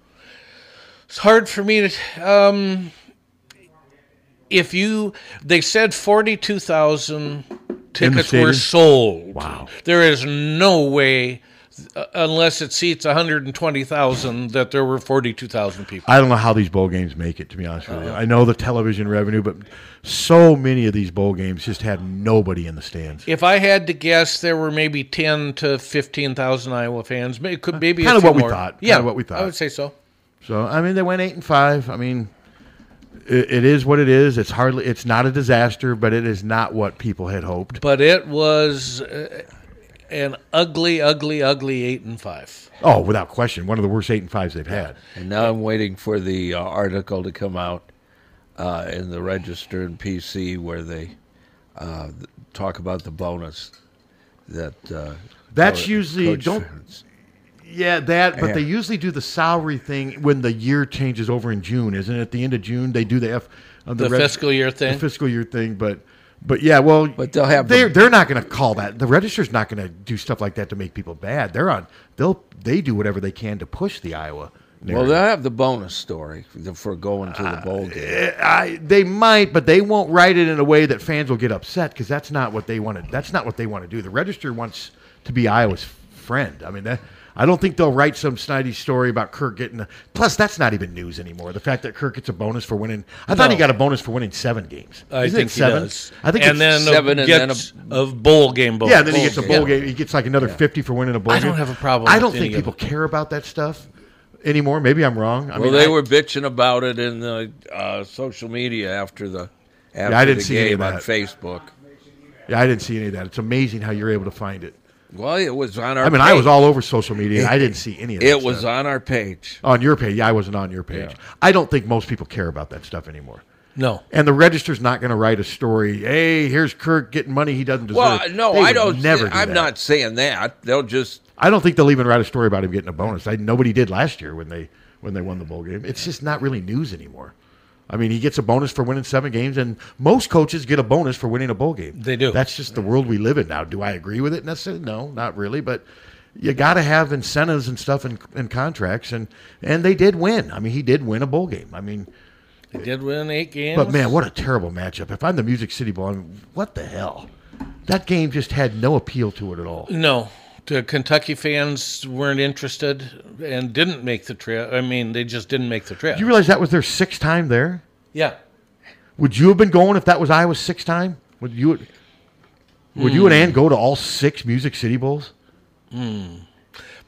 It's hard for me to... they said 42,000 tickets were sold. Wow. There is no way, unless it seats 120,000, that there were 42,000 people. I don't know how these bowl games make it, to be honest with you. I know the television revenue, but so many of these bowl games just had nobody in the stands. If I had to guess, there were maybe 10,000 to 15,000 Iowa fans. Maybe kind of what more. We thought. Yeah, kind of what we thought. I would say so. So, I mean, they went 8-5. I mean... It is what it is. It's not a disaster, but it is not what people had hoped. But it was an ugly, ugly, ugly 8-5. Oh, without question, one of the worst 8-5s they've had. And now I'm waiting for the article to come out in the Register and PC where they talk about the bonus that's usually don't. Yeah, that, but they usually do the salary thing when the year changes over in June, isn't it? At the end of June, they do fiscal year thing. The fiscal year thing, but yeah, well, but they're not going to call that. The Register's not going to do stuff like that to make people bad. They do whatever they can to push the Iowa narrative. Well, they'll have the bonus story for going to the bowl game. They might, but they won't write it in a way that fans will get upset because that's not what they want to. That's not what they want to do. The Register wants to be Iowa's friend. I mean that. I don't think they'll write some snidey story about Kirk getting a... Plus, that's not even news anymore. The fact that Kirk gets a bonus for winning... I thought he got a bonus for winning 7 games. Isn't it 7? He does. I think it's 7 and then a bowl game bonus. Yeah, then he gets a bowl game. He gets like another 50 for winning a bowl game. I don't have a problem I don't think people care about that stuff anymore. Maybe I'm wrong. I mean, they were bitching about it in the social media after the game I didn't see any of that on Facebook. Yeah, I didn't see any of that. It's amazing how you're able to find it. Well, it was on our page. I was all over social media, and I didn't see any of that. It was on our page. On your page. Yeah, I wasn't on your page. Yeah. I don't think most people care about that stuff anymore. No. And the Register's not going to write a story, hey, here's Kirk getting money he doesn't deserve. Well, no, I don't. Never do I'm that. Not saying that. They'll just... I don't think they'll even write a story about him getting a bonus. Nobody did last year when they won the bowl game. It's just not really news anymore. I mean, he gets a bonus for winning 7 games, and most coaches get a bonus for winning a bowl game. They do. That's just the world we live in now. Do I agree with it necessarily? No, not really. But you got to have incentives and stuff and contracts, and they did win. I mean, he did win a bowl game. I mean, he did win 8 games. But, man, what a terrible matchup. If I'm the Music City Bowl, what the hell? That game just had no appeal to it at all. No. The Kentucky fans weren't interested and didn't make the trip. I mean, they just didn't make the trip. Do you realize that was their 6th time there? Yeah. Would you have been going if that was Iowa's 6th time? Would you and Ann go to all 6 Music City Bowls? Boy,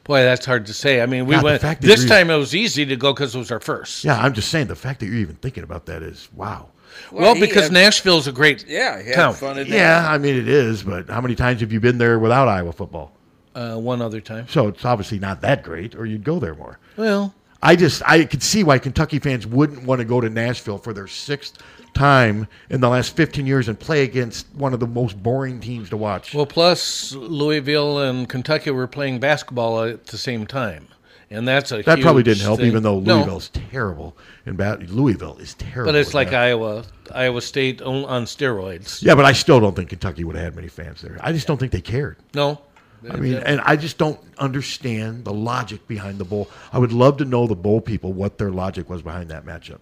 that's hard to say. I mean, we went this time. It was easy to go because it was our 1st. Yeah, I'm just saying the fact that you're even thinking about that is wow. Well, because Nashville's a great town. Fun yeah, I mean it is. But how many times have you been there without Iowa football? One other time. So it's obviously not that great, or you'd go there more. Well, I could see why Kentucky fans wouldn't want to go to Nashville for their 6th time in the last 15 years and play against one of the most boring teams to watch. Well, plus Louisville and Kentucky were playing basketball at the same time, and that probably didn't help. Even though Louisville's terrible, and Louisville is terrible. But it's like Iowa State on steroids. Yeah, but I still don't think Kentucky would have had many fans there. I just don't think they cared. No. I mean, and I just don't understand the logic behind the bowl. I would love to know the bowl people what their logic was behind that matchup.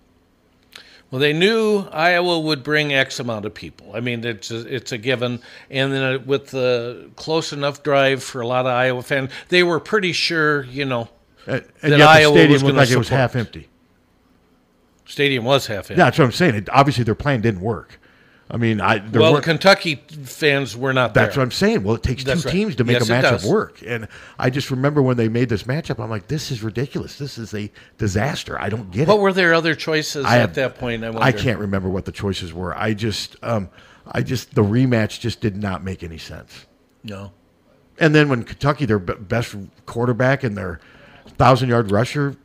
Well, they knew Iowa would bring X amount of people. I mean, it's a given. And then with the close enough drive for a lot of Iowa fans, they were pretty sure, and that Iowa was going to support. And yet the stadium looked like it was half empty. Stadium was half empty. Yeah, that's what I'm saying. obviously, their plan didn't work. I mean, the Kentucky fans were not there. That's what I'm saying. Well, it takes two teams to make a matchup work. And I just remember when they made this matchup, I'm like, this is ridiculous. This is a disaster. I don't get it. What were their other choices at that point? I can't remember what the choices were. I just the rematch just did not make any sense. No. And then when Kentucky, their best quarterback and their 1,000-yard rusher,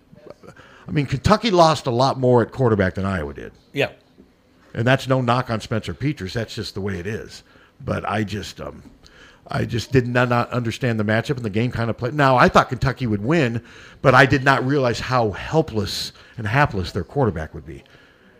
I mean, Kentucky lost a lot more at quarterback than Iowa did. Yeah. And that's no knock on Spencer Petras. That's just the way it is. But I just I just did not understand the matchup, and the game kind of played. Now, I thought Kentucky would win, but I did not realize how helpless and hapless their quarterback would be.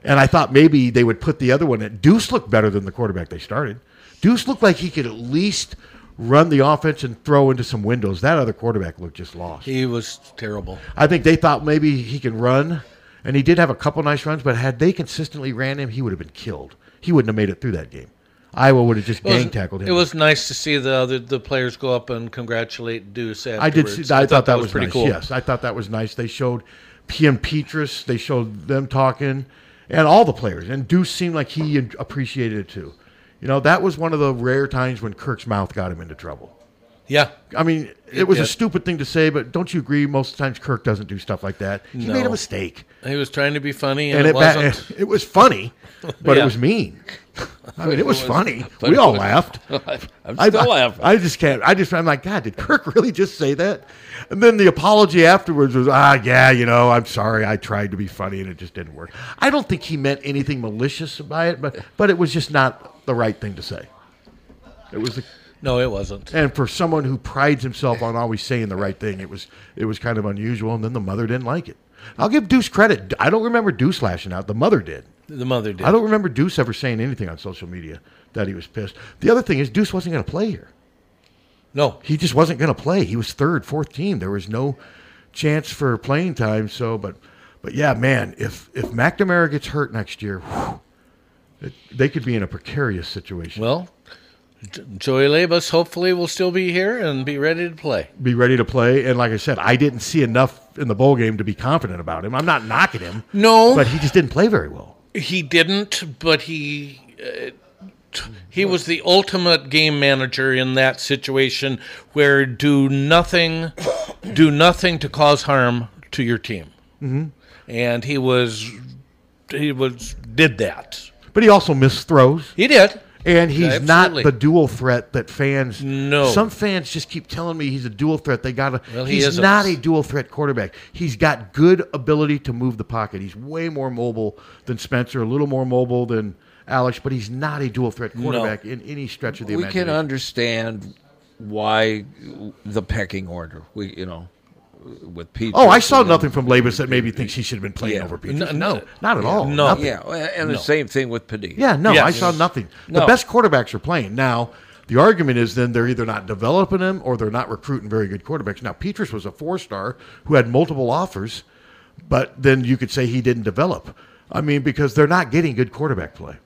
And I thought maybe they would put the other one at. Deuce looked better than the quarterback they started. Deuce looked like he could at least run the offense and throw into some windows. That other quarterback looked just lost. He was terrible. I think they thought maybe he can run, and he did have a couple nice runs, but had they consistently ran him, he would have been killed. He wouldn't have made it through that game. Iowa would have just gang-tackled him. It was nice to see the other, the players go up and congratulate Deuce afterwards. I thought that was pretty nice. Cool. Yes, I thought that was nice. They showed P.M. Petrus. They showed them talking, and all the players. And Deuce seemed like he appreciated it, too. You know, that was one of the rare times when Kirk's mouth got him into trouble. Yeah. I mean, it was a stupid thing to say, but don't you agree? Most of the times Kirk doesn't do stuff like that. He made a mistake. He was trying to be funny, and it wasn't. It was funny, but it was mean. I mean, it was funny. We all laughed. I'm still laughing. I just can't. I'm like, God, did Kirk really just say that? And then the apology afterwards was, I'm sorry. I tried to be funny, and it just didn't work. I don't think he meant anything malicious by it, but it was just not the right thing to say. It was the... No, it wasn't. And for someone who prides himself on always saying the right thing, it was kind of unusual, and then the mother didn't like it. I'll give Deuce credit. I don't remember Deuce lashing out. The mother did. I don't remember Deuce ever saying anything on social media that he was pissed. The other thing is Deuce wasn't going to play here. No. He just wasn't going to play. He was third, fourth team. There was no chance for playing time. So, but yeah, man, if McNamara gets hurt next year, they could be in a precarious situation. Well, Joey Labas hopefully will still be here and be ready to play. And like I said, I didn't see enough in the bowl game to be confident about him. I'm not knocking him. No. But he just didn't play very well. He didn't, but he was the ultimate game manager in that situation where do nothing to cause harm to your team. Mm-hmm. And he did that. But he also missed throws. He did. And he's not the dual threat that fans... No. Some fans just keep telling me he's a dual threat. He's not a dual threat quarterback. He's got good ability to move the pocket. He's way more mobile than Spencer, a little more mobile than Alex, but he's not a dual threat quarterback in any stretch of the imagination. We can understand why the pecking order, with Pete. Oh, I saw nothing from Labas that maybe thinks he should have been playing over Pete. No, not at all. No, nothing. Yeah, and the same thing with Padilla. Yeah, no, yes. I saw nothing. The best quarterbacks are playing. Now, the argument is then they're either not developing them or they're not recruiting very good quarterbacks. Now, Petrus was a 4-star who had multiple offers, but then you could say he didn't develop. I mean, because they're not getting good quarterback play.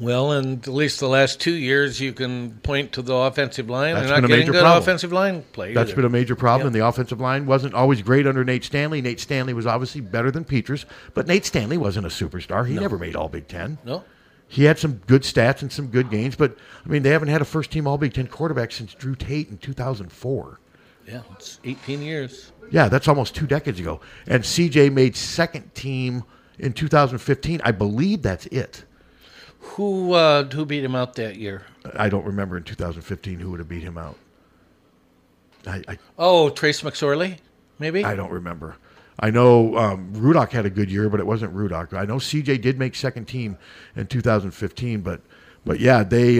Well, and at least the last 2 years, you can point to the offensive line. That's been a major problem. Offensive line play. That's been a major problem. The offensive line wasn't always great under Nate Stanley. Nate Stanley was obviously better than Petrus, but Nate Stanley wasn't a superstar. He never made All Big Ten. No, he had some good stats and some good games, but I mean, they haven't had a first-team All Big Ten quarterback since Drew Tate in 2004. Yeah, it's 18 years. Yeah, that's almost 2 decades ago. And CJ made second team in 2015. I believe that's it. Who beat him out that year? I don't remember in 2015 who would have beat him out. Trace McSorley, maybe? I don't remember. I know Rudock had a good year, but it wasn't Rudock. I know CJ did make second team in 2015, but yeah, they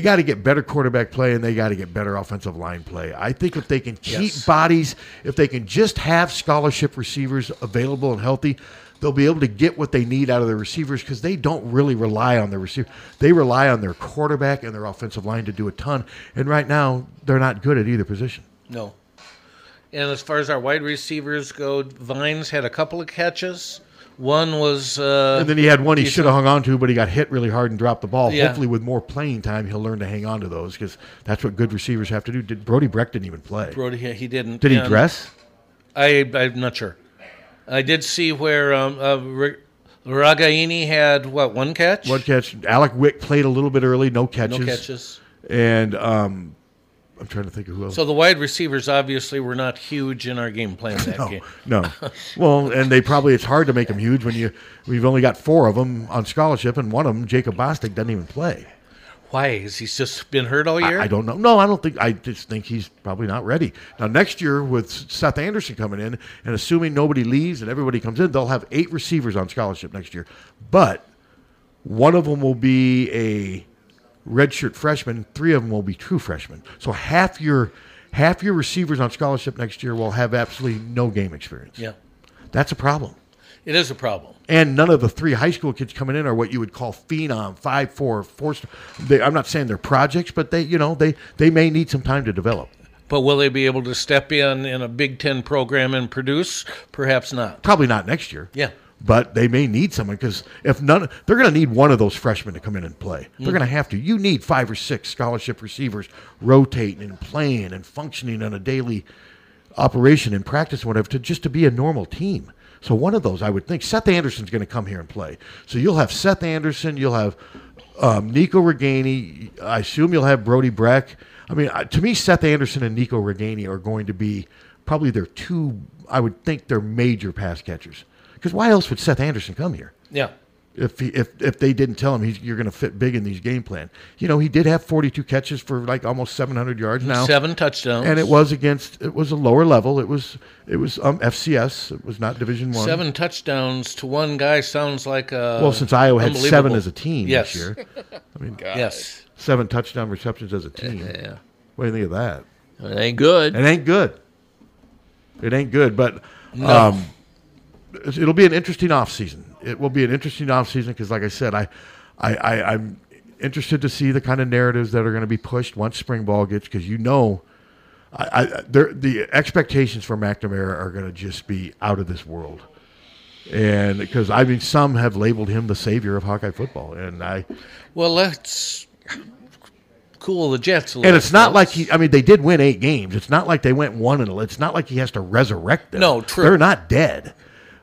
got to get better quarterback play, and they got to get better offensive line play. I think if they can keep bodies, if they can just have scholarship receivers available and healthy, they'll be able to get what they need out of their receivers because they don't really rely on their receiver. They rely on their quarterback and their offensive line to do a ton. And right now, they're not good at either position. No. And as far as our wide receivers go, Vines had a couple of catches. One was... and then he had one he should have hung on to, but he got hit really hard and dropped the ball. Yeah. Hopefully with more playing time, he'll learn to hang on to those because that's what good receivers have to do. Brody Breck didn't even play. He didn't. Did he dress? I'm not sure. I did see where Ragaini had, one catch? One catch. Alec Wick played a little bit early, no catches. And I'm trying to think of who else. So the wide receivers obviously were not huge in our game plan that game. No. Well, and it's hard to make them huge when we've only got 4 of them on scholarship, and one of them, Jacob Bostic, doesn't even play. Why? Has he just been hurt all year? I don't know. No, I just think he's probably not ready. Now, next year with Seth Anderson coming in and assuming nobody leaves and everybody comes in, they'll have 8 receivers on scholarship next year. But one of them will be a redshirt freshmen, three of them will be true freshmen. So half your receivers on scholarship next year will have absolutely no game experience. Yeah. That's a problem. It is a problem. And none of the three high school kids coming in are what you would call phenom, 5'4", 4-star. I'm not saying they're projects, but they may need some time to develop. But will they be able to step in a Big Ten program and produce? Perhaps not. Probably not next year. Yeah. But they may need someone, because if none, they're going to need one of those freshmen to come in and play. They're going to have to. You need 5 or 6 scholarship receivers rotating and playing and functioning on a daily operation and practice and whatever to be a normal team. So one of those, I would think, Seth Anderson's going to come here and play. So you'll have Seth Anderson, you'll have Nico Reganey, I assume you'll have Brody Breck. I mean, to me, Seth Anderson and Nico Reganey are going to be probably their two, I would think, their major pass catchers. Because why else would Seth Anderson come here? Yeah. If they didn't tell him you're going to fit big in these game plan. You know, he did have 42 catches for like almost 700 yards now. 7 touchdowns. And it was a lower level. It was FCS. It was not Division I. 7 touchdowns to one guy sounds like a Well, since Iowa had 7 as a team this year. I mean, yes. 7 touchdown receptions as a team. Yeah. What do you think of that? It ain't good, but no. It'll be an interesting offseason. It will be an interesting offseason because, like I said, I'm interested to see the kind of narratives that are going to be pushed once spring ball gets, because the expectations for McNamara are going to just be out of this world. And because, I mean, some have labeled him the savior of Hawkeye football. Well, let's cool the Jets a little. And it's not like they did win 8 games. It's not like they went 1-0. It's not like he has to resurrect them. No, true. They're not dead.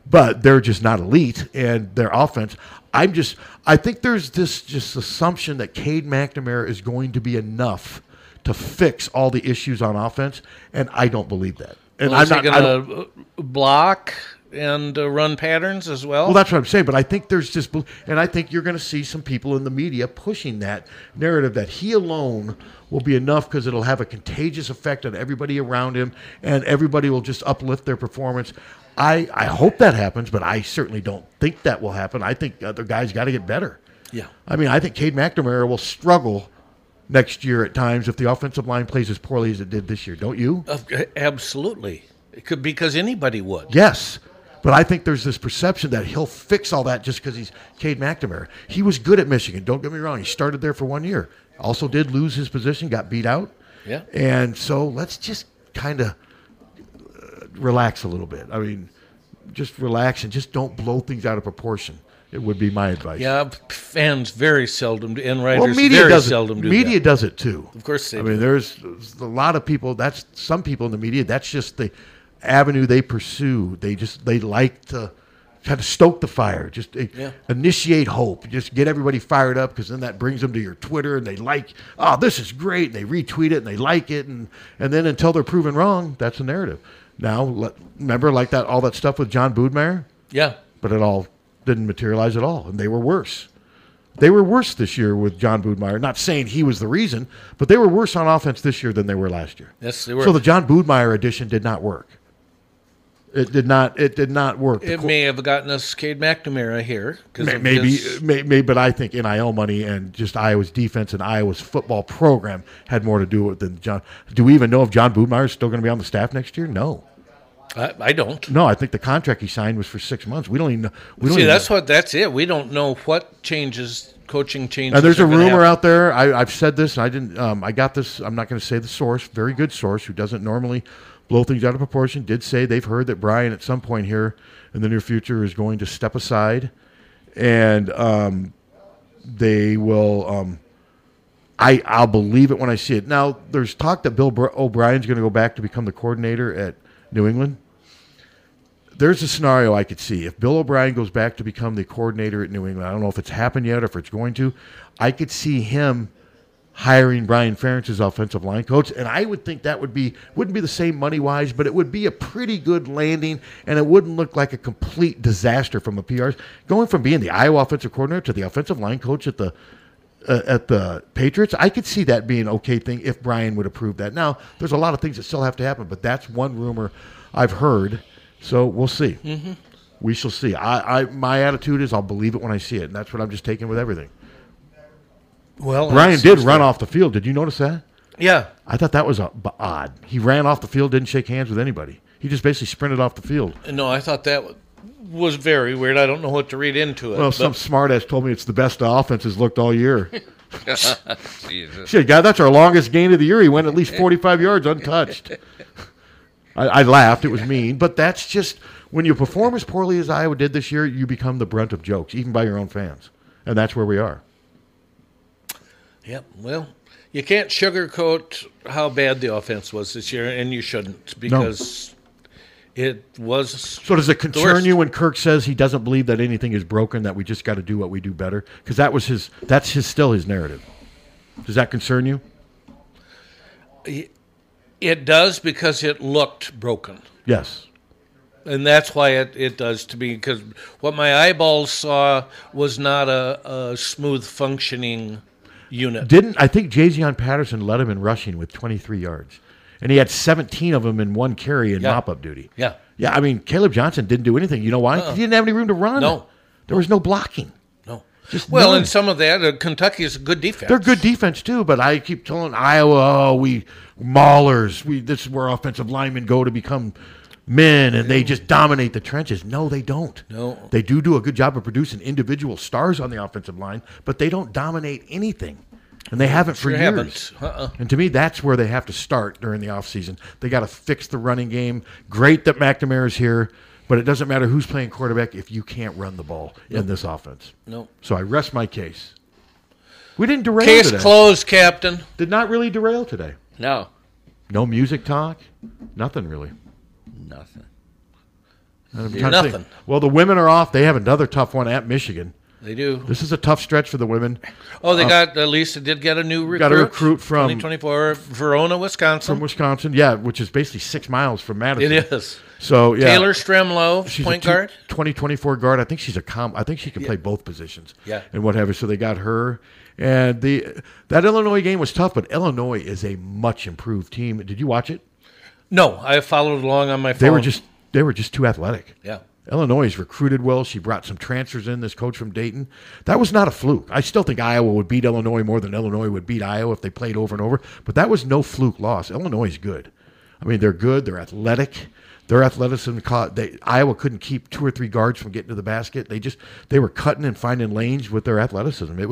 But they're just not elite, and their offense. I think there's this just assumption that Cade McNamara is going to be enough to fix all the issues on offense, and I don't believe that. And well, I'm not going to block and run patterns as well. Well, that's what I'm saying. But I think there's just, and I think you're going to see some people in the media pushing that narrative that he alone will be enough, because it'll have a contagious effect on everybody around him, and everybody will just uplift their performance. I hope that happens, but I certainly don't think that will happen. I think other guys got to get better. Yeah. I mean, I think Cade McNamara will struggle next year at times if the offensive line plays as poorly as it did this year. Don't you? Absolutely. It could, because anybody would. Yes. But I think there's this perception that he'll fix all that just because he's Cade McNamara. He was good at Michigan. Don't get me wrong. He started there for 1 year. Also did lose his position, got beat out. Yeah. And so let's just kind of relax a little bit. I mean, just relax and just don't blow things out of proportion. It would be my advice. Yeah, fans very seldom do, and writers very seldom do that. Media does it too. Of course they do. I mean, there's a lot of people, that's some people in the media, that's just the avenue they pursue. They like to kind of stoke the fire, just initiate hope, just get everybody fired up, because then that brings them to your Twitter, and they like, oh, this is great, and they retweet it, and they like it, and then until they're proven wrong, that's the narrative. Now, remember, like that, all that stuff with John Boudmeier? Yeah. But it all didn't materialize at all, and they were worse. They were worse this year with John Boudmeier. Not saying he was the reason, but they were worse on offense this year than they were last year. Yes, they were. So the John Boudmeier edition did not work. It did not work. It may have gotten us Cade McNamara here. Maybe, but I think NIL money and just Iowa's defense and Iowa's football program had more to do with it than John. Do we even know if John Boudmeier is still going to be on the staff next year? No. I don't. No, I think the contract he signed was for 6 months. We don't even know. That's it. We don't know what changes, coaching changes. Now, there's a rumor out there. I've said this. And I didn't. I got this. I'm not going to say the source. Very good source who doesn't normally blow things out of proportion, did say they've heard that Brian at some point here in the near future is going to step aside, and they will I'll believe it when I see it. Now, there's talk that Bill O'Brien's going to go back to become the coordinator at New England. There's a scenario I could see. If Bill O'Brien goes back to become the coordinator at New England, I don't know if it's happened yet or if it's going to, I could see him hiring Brian Ferentz's offensive line coach, and I would think that wouldn't be the same money-wise, but it would be a pretty good landing, and it wouldn't look like a complete disaster from a PR. Going from being the Iowa offensive coordinator to the offensive line coach at the Patriots, I could see that being an okay thing if Brian would approve that. Now, there's a lot of things that still have to happen, but that's one rumor I've heard, so we'll see. Mm-hmm. We shall see. My attitude is I'll believe it when I see it, and that's what I'm just taking with everything. Well, Ryan did run off the field. Did you notice that? Yeah. I thought that was odd. He ran off the field, didn't shake hands with anybody. He just basically sprinted off the field. No, I thought that was very weird. I don't know what to read into it. Well, some smartass told me it's the best the offense has looked all year. Jesus. Shit, guy, that's our longest gain of the year. He went at least 45 yards untouched. I laughed. It was mean. But that's just, when you perform as poorly as Iowa did this year, you become the brunt of jokes, even by your own fans. And that's where we are. Yep. Well, you can't sugarcoat how bad the offense was this year, and you shouldn't, because it was. So does it concern you when Kirk says he doesn't believe that anything is broken, that we just got to do what we do better? Because that was still his narrative. Does that concern you? It does, because it looked broken. Yes. And that's why it does to me, because what my eyeballs saw was not a smooth functioning unit. I think Jazion Patterson led him in rushing with 23 yards, and he had 17 of them in one carry in mop-up duty. Yeah. Yeah, I mean, Kaleb Johnson didn't do anything. You know why? Because he didn't have any room to run. No. There was no blocking. No. Just none. And some of that, Kentucky is a good defense. They're good defense, too, but I keep telling Iowa, we maulers. This is where offensive linemen go to become men, and they just dominate the trenches. No, they don't. No. They do a good job of producing individual stars on the offensive line, but they don't dominate anything. And they haven't for years. And to me, that's where they have to start during the offseason. They got to fix the running game. Great that McNamara's here, but it doesn't matter who's playing quarterback if you can't run the ball in this offense. No. So I rest my case. We didn't derail today. Case closed, Captain. Did not really derail today. No. No music talk. Nothing really. Nothing. Nothing. Well, the women are off. They have another tough one at Michigan. They do. This is a tough stretch for the women. Oh, they did get a new recruit. Got a recruit from 2024, Verona, Wisconsin. From Wisconsin, yeah, which is basically 6 miles from Madison. It is. So, yeah. Taylor Stremlow, point guard. 2024 guard. I think she's I think she can play both positions. Yeah. And whatever. So they got her. And that Illinois game was tough, but Illinois is a much improved team. Did you watch it? No, I followed along on my phone. They were just too athletic. Yeah. Illinois has recruited well. She brought some transfers in, this coach from Dayton. That was not a fluke. I still think Iowa would beat Illinois more than Illinois would beat Iowa if they played over and over, but that was no fluke loss. Illinois is good. I mean, they're good. They're athletic. Their athleticism caught. Iowa couldn't keep two or three guards from getting to the basket. They were cutting and finding lanes with their athleticism. It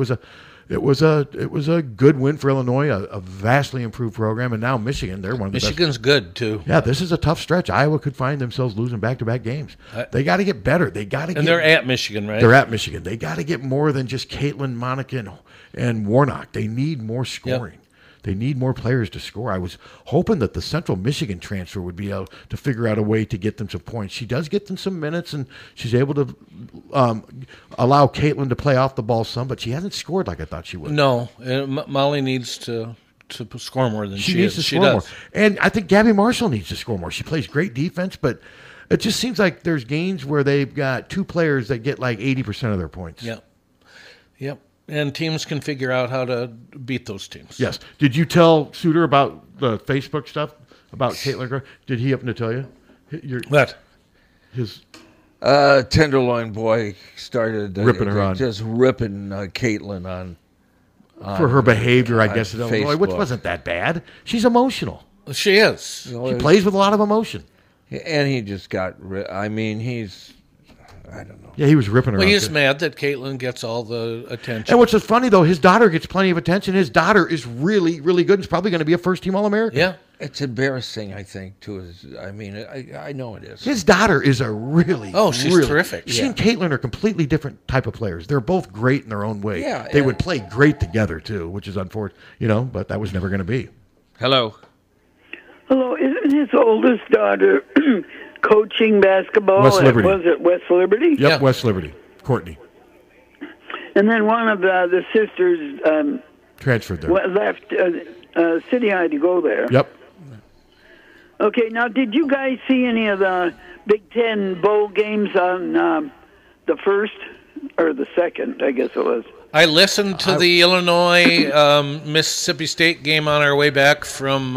was a good win for Illinois, a vastly improved program, and now Michigan, they're one of the Michigan's best. Good, too. Yeah, this is a tough stretch. Iowa could find themselves losing back-to-back games. They got to get better. And they're at Michigan, right? They're at Michigan. They got to get more than just Caitlin, Monica, and Warnock. They need more scoring. Yep. They need more players to score. I was hoping that the Central Michigan transfer would be able to figure out a way to get them some points. She does get them some minutes, and she's able to allow Caitlin to play off the ball some, but she hasn't scored like I thought she would. No, Molly needs to score more than she needs is. To score more. And I think Gabby Marshall needs to score more. She plays great defense, but it just seems like there's games where they've got two players that get like 80% of their points. Yep. Yep. And teams can figure out how to beat those teams. Yes. Did you tell Suter about the Facebook stuff about Caitlin? Did he happen to tell you? What? His tenderloin boy started ripping her on. Just ripping Caitlin on for her behavior, I guess, at Illinois, which wasn't that bad. She's emotional. She is. She plays with a lot of emotion. And he just got. I don't know. Yeah, he was ripping her. Well, he's mad that Caitlin gets all the attention. And what's funny, though, his daughter gets plenty of attention. His daughter is really, really good. She's probably going to be a first-team All-American. Yeah. It's embarrassing, I think, too. I know it is. His daughter is a really, she's really terrific. She and Caitlin are completely different type of players. They're both great in their own way. Yeah, they would play great together, too, which is unfortunate, but that was never going to be. Hello. Hello. Isn't his oldest daughter coaching basketball? Was it West Liberty? Yep, yeah. West Liberty. Courtney. And then one of the sisters transferred there. Left City High to go there. Yep. Okay, now did you guys see any of the Big Ten bowl games on the first or the second, I guess it was? I listened to the Illinois Mississippi State game on our way back from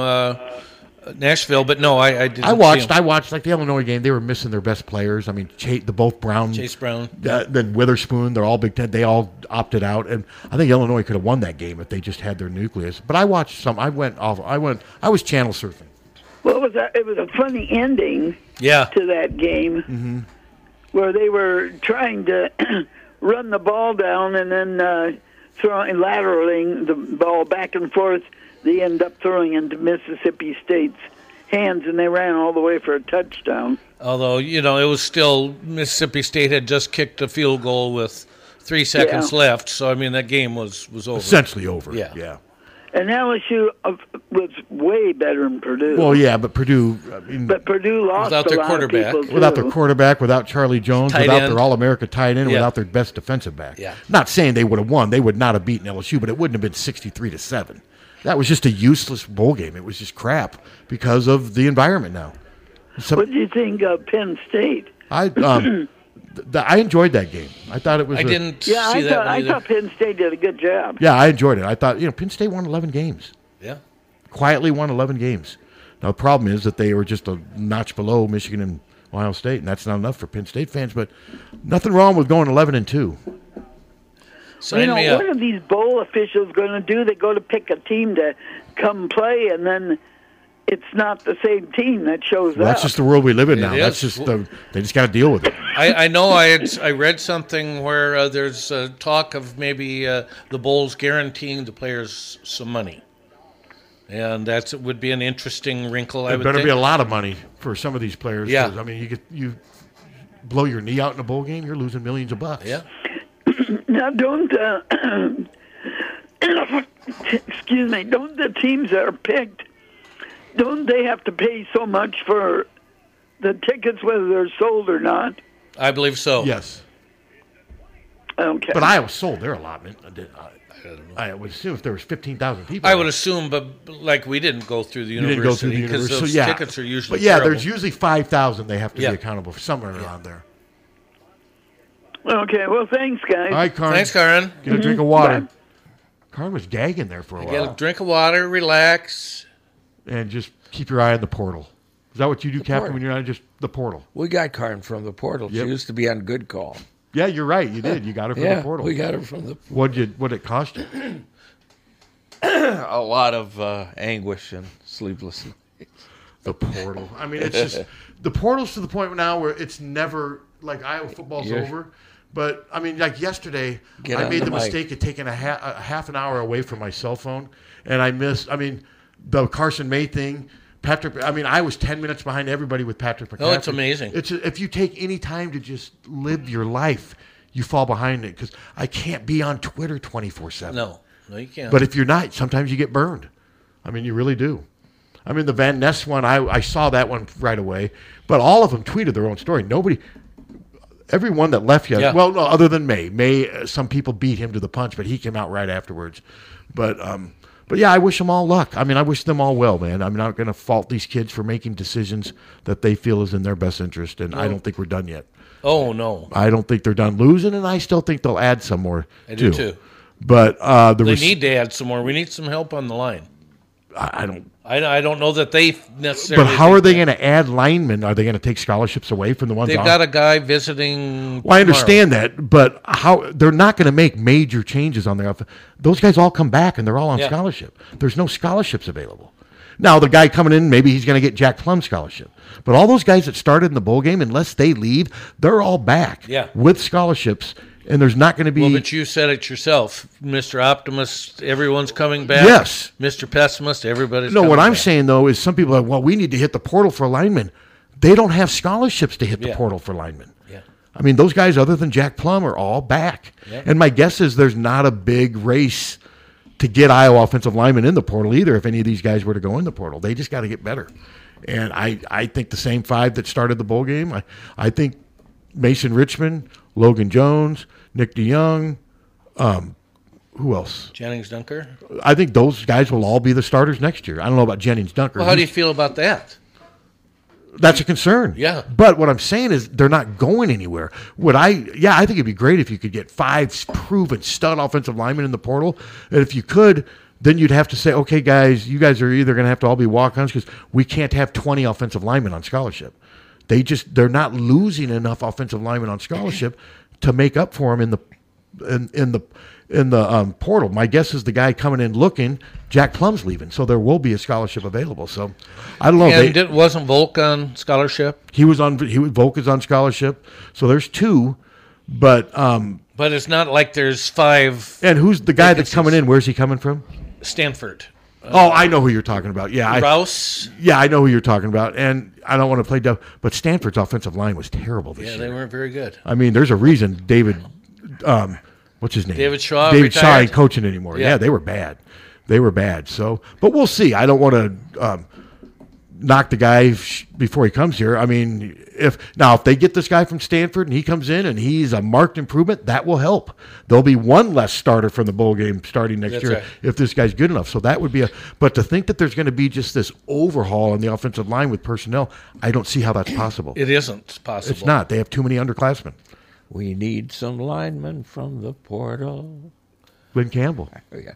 Nashville, but no, I didn't. I watched like the Illinois game. They were missing their best players. I mean, Chase Brown, then Witherspoon. They're all Big Ten. They all opted out, and I think Illinois could have won that game if they just had their nucleus. But I watched some. I was channel surfing. Well, it was a funny ending. Yeah. To that game, mm-hmm. where they were trying to run the ball down and then throwing lateraling the ball back and forth. They end up throwing into Mississippi State's hands, and they ran all the way for a touchdown. Although, you know, it was still Mississippi State had just kicked a field goal with 3 seconds left. So, I mean, that game was over. Essentially over, yeah. And LSU was way better than Purdue. Well, yeah, but Purdue... I mean, but Purdue lost without their quarterback. Without their quarterback, without Charlie Jones, without their All-America tight end, without their best defensive back. Yeah. Not saying they would have won. They would not have beaten LSU, but it wouldn't have been 63-7. That was just a useless bowl game. It was just crap because of the environment now. So, what did you think of Penn State? I enjoyed that game. I thought it was. I thought Penn State did a good job. Yeah, I enjoyed it. I thought Penn State won 11 games. Yeah, quietly won 11 games. Now the problem is that they were just a notch below Michigan and Ohio State, and that's not enough for Penn State fans. But nothing wrong with going 11-2. So what are these bowl officials going to do? They go to pick a team to come play, and then it's not the same team that shows up. That's just the world we live in now. That's just they just got to deal with it. I know I read something where there's talk of maybe the bowls guaranteeing the players some money. And that would be an interesting wrinkle, I would think. It better be a lot of money for some of these players. Yeah. I mean, you blow your knee out in a bowl game, you're losing millions of bucks. Yeah. Now, don't the teams that are picked, don't they have to pay so much for the tickets, whether they're sold or not? I believe so. Yes. Okay. But Iowa sold their allotment. I would assume if there was 15,000 people. I would assume, but like we didn't go through the university because those tickets are usually terrible. There's usually 5,000 they have to be accountable for somewhere around there. Okay, well, thanks, guys. All right, Karn. Thanks, Karn. Get a drink of water. Bye. Karn was gagging there for a while. Get a drink of water, relax. And just keep your eye on the portal. Is that what you do, Captain, when you're on just the portal? We got Karn from the portal. Yep. She used to be on Good Call. Yeah, you're right. You did. You got her from the portal. We got her from the portal. What did it cost you? A lot of anguish and sleeplessness. The portal. I mean, it's just... The portal's to the point now where it's never... Like, Iowa football's over. But, I mean, like yesterday, I made the mistake of taking a half an hour away from my cell phone, and I missed, the Carson May thing. I was 10 minutes behind everybody with Patrick McCaffrey. Oh, it's amazing. If you take any time to just live your life, you fall behind it because I can't be on Twitter 24/7. No, you can't. But if you're not, sometimes you get burned. I mean, you really do. I mean, the Van Ness one, I saw that one right away. But all of them tweeted their own story. Nobody... Everyone that left you, well, no, other than May. May, some people beat him to the punch, but he came out right afterwards. But yeah, I wish them all luck. I mean, I wish them all well, man. I'm not going to fault these kids for making decisions that they feel is in their best interest, and I don't think we're done yet. Oh, no. I don't think they're done losing, and I still think they'll add some more, I do, too. But they need to add some more. We need some help on the line. I don't know that they necessarily. But how are they going to add linemen? Are they going to take scholarships away from the ones? They've got a guy visiting. Well, I understand that, but how they're not going to make major changes on their. Those guys all come back and they're all on scholarship. There's no scholarships available. Now the guy coming in, maybe he's going to get Jack Plum's scholarship. But all those guys that started in the bowl game, unless they leave, they're all back with scholarships. And there's not going to be... Well, but you said it yourself. Mr. Optimist, everyone's coming back. Yes. Mr. Pessimist, everybody's coming back. No, what I'm saying, though, is some people are like, well, we need to hit the portal for linemen. They don't have scholarships to hit the portal for linemen. Yeah. I mean, those guys, other than Jack Plum, are all back. Yeah. And my guess is there's not a big race to get Iowa offensive linemen in the portal either if any of these guys were to go in the portal. They just got to get better. And I think the same five that started the bowl game, I think Mason Richmond... Logan Jones, Nick DeYoung, who else? Jennings Dunker. I think those guys will all be the starters next year. I don't know about Jennings Dunker. Well, how do you feel about that? That's a concern. Yeah. But what I'm saying is they're not going anywhere. I think it'd be great if you could get five proven stud offensive linemen in the portal. And if you could, then you'd have to say, okay, guys, you guys are either going to have to all be walk-ons because we can't have 20 offensive linemen on scholarship. They're not losing enough offensive linemen on scholarship to make up for them in the portal. My guess is the guy coming in looking, Jack Plum's leaving, so there will be a scholarship available. So I don't know. And wasn't Volk on scholarship? Volk is on scholarship. So there's two, but it's not like there's five. And who's the guy that's coming in? Where's he coming from? Stanford. Oh, I know who you're talking about. Yeah, Rouse. I know who you're talking about, and I don't want to play dumb, but Stanford's offensive line was terrible this year. Yeah, they weren't very good. I mean, there's a reason David Shaw. David retired. Shaw ain't coaching anymore. Yeah, they were bad. So, but we'll see. I don't want to knock the guy before he comes here. I mean, if they get this guy from Stanford and he comes in and he's a marked improvement, that will help. There'll be one less starter from the bowl game starting next year if this guy's good enough. So that would be but to think that there's going to be just this overhaul on the offensive line with personnel, I don't see how that's possible. It isn't possible. It's not. They have too many underclassmen. We need some linemen from the portal. Glenn Campbell. Yeah.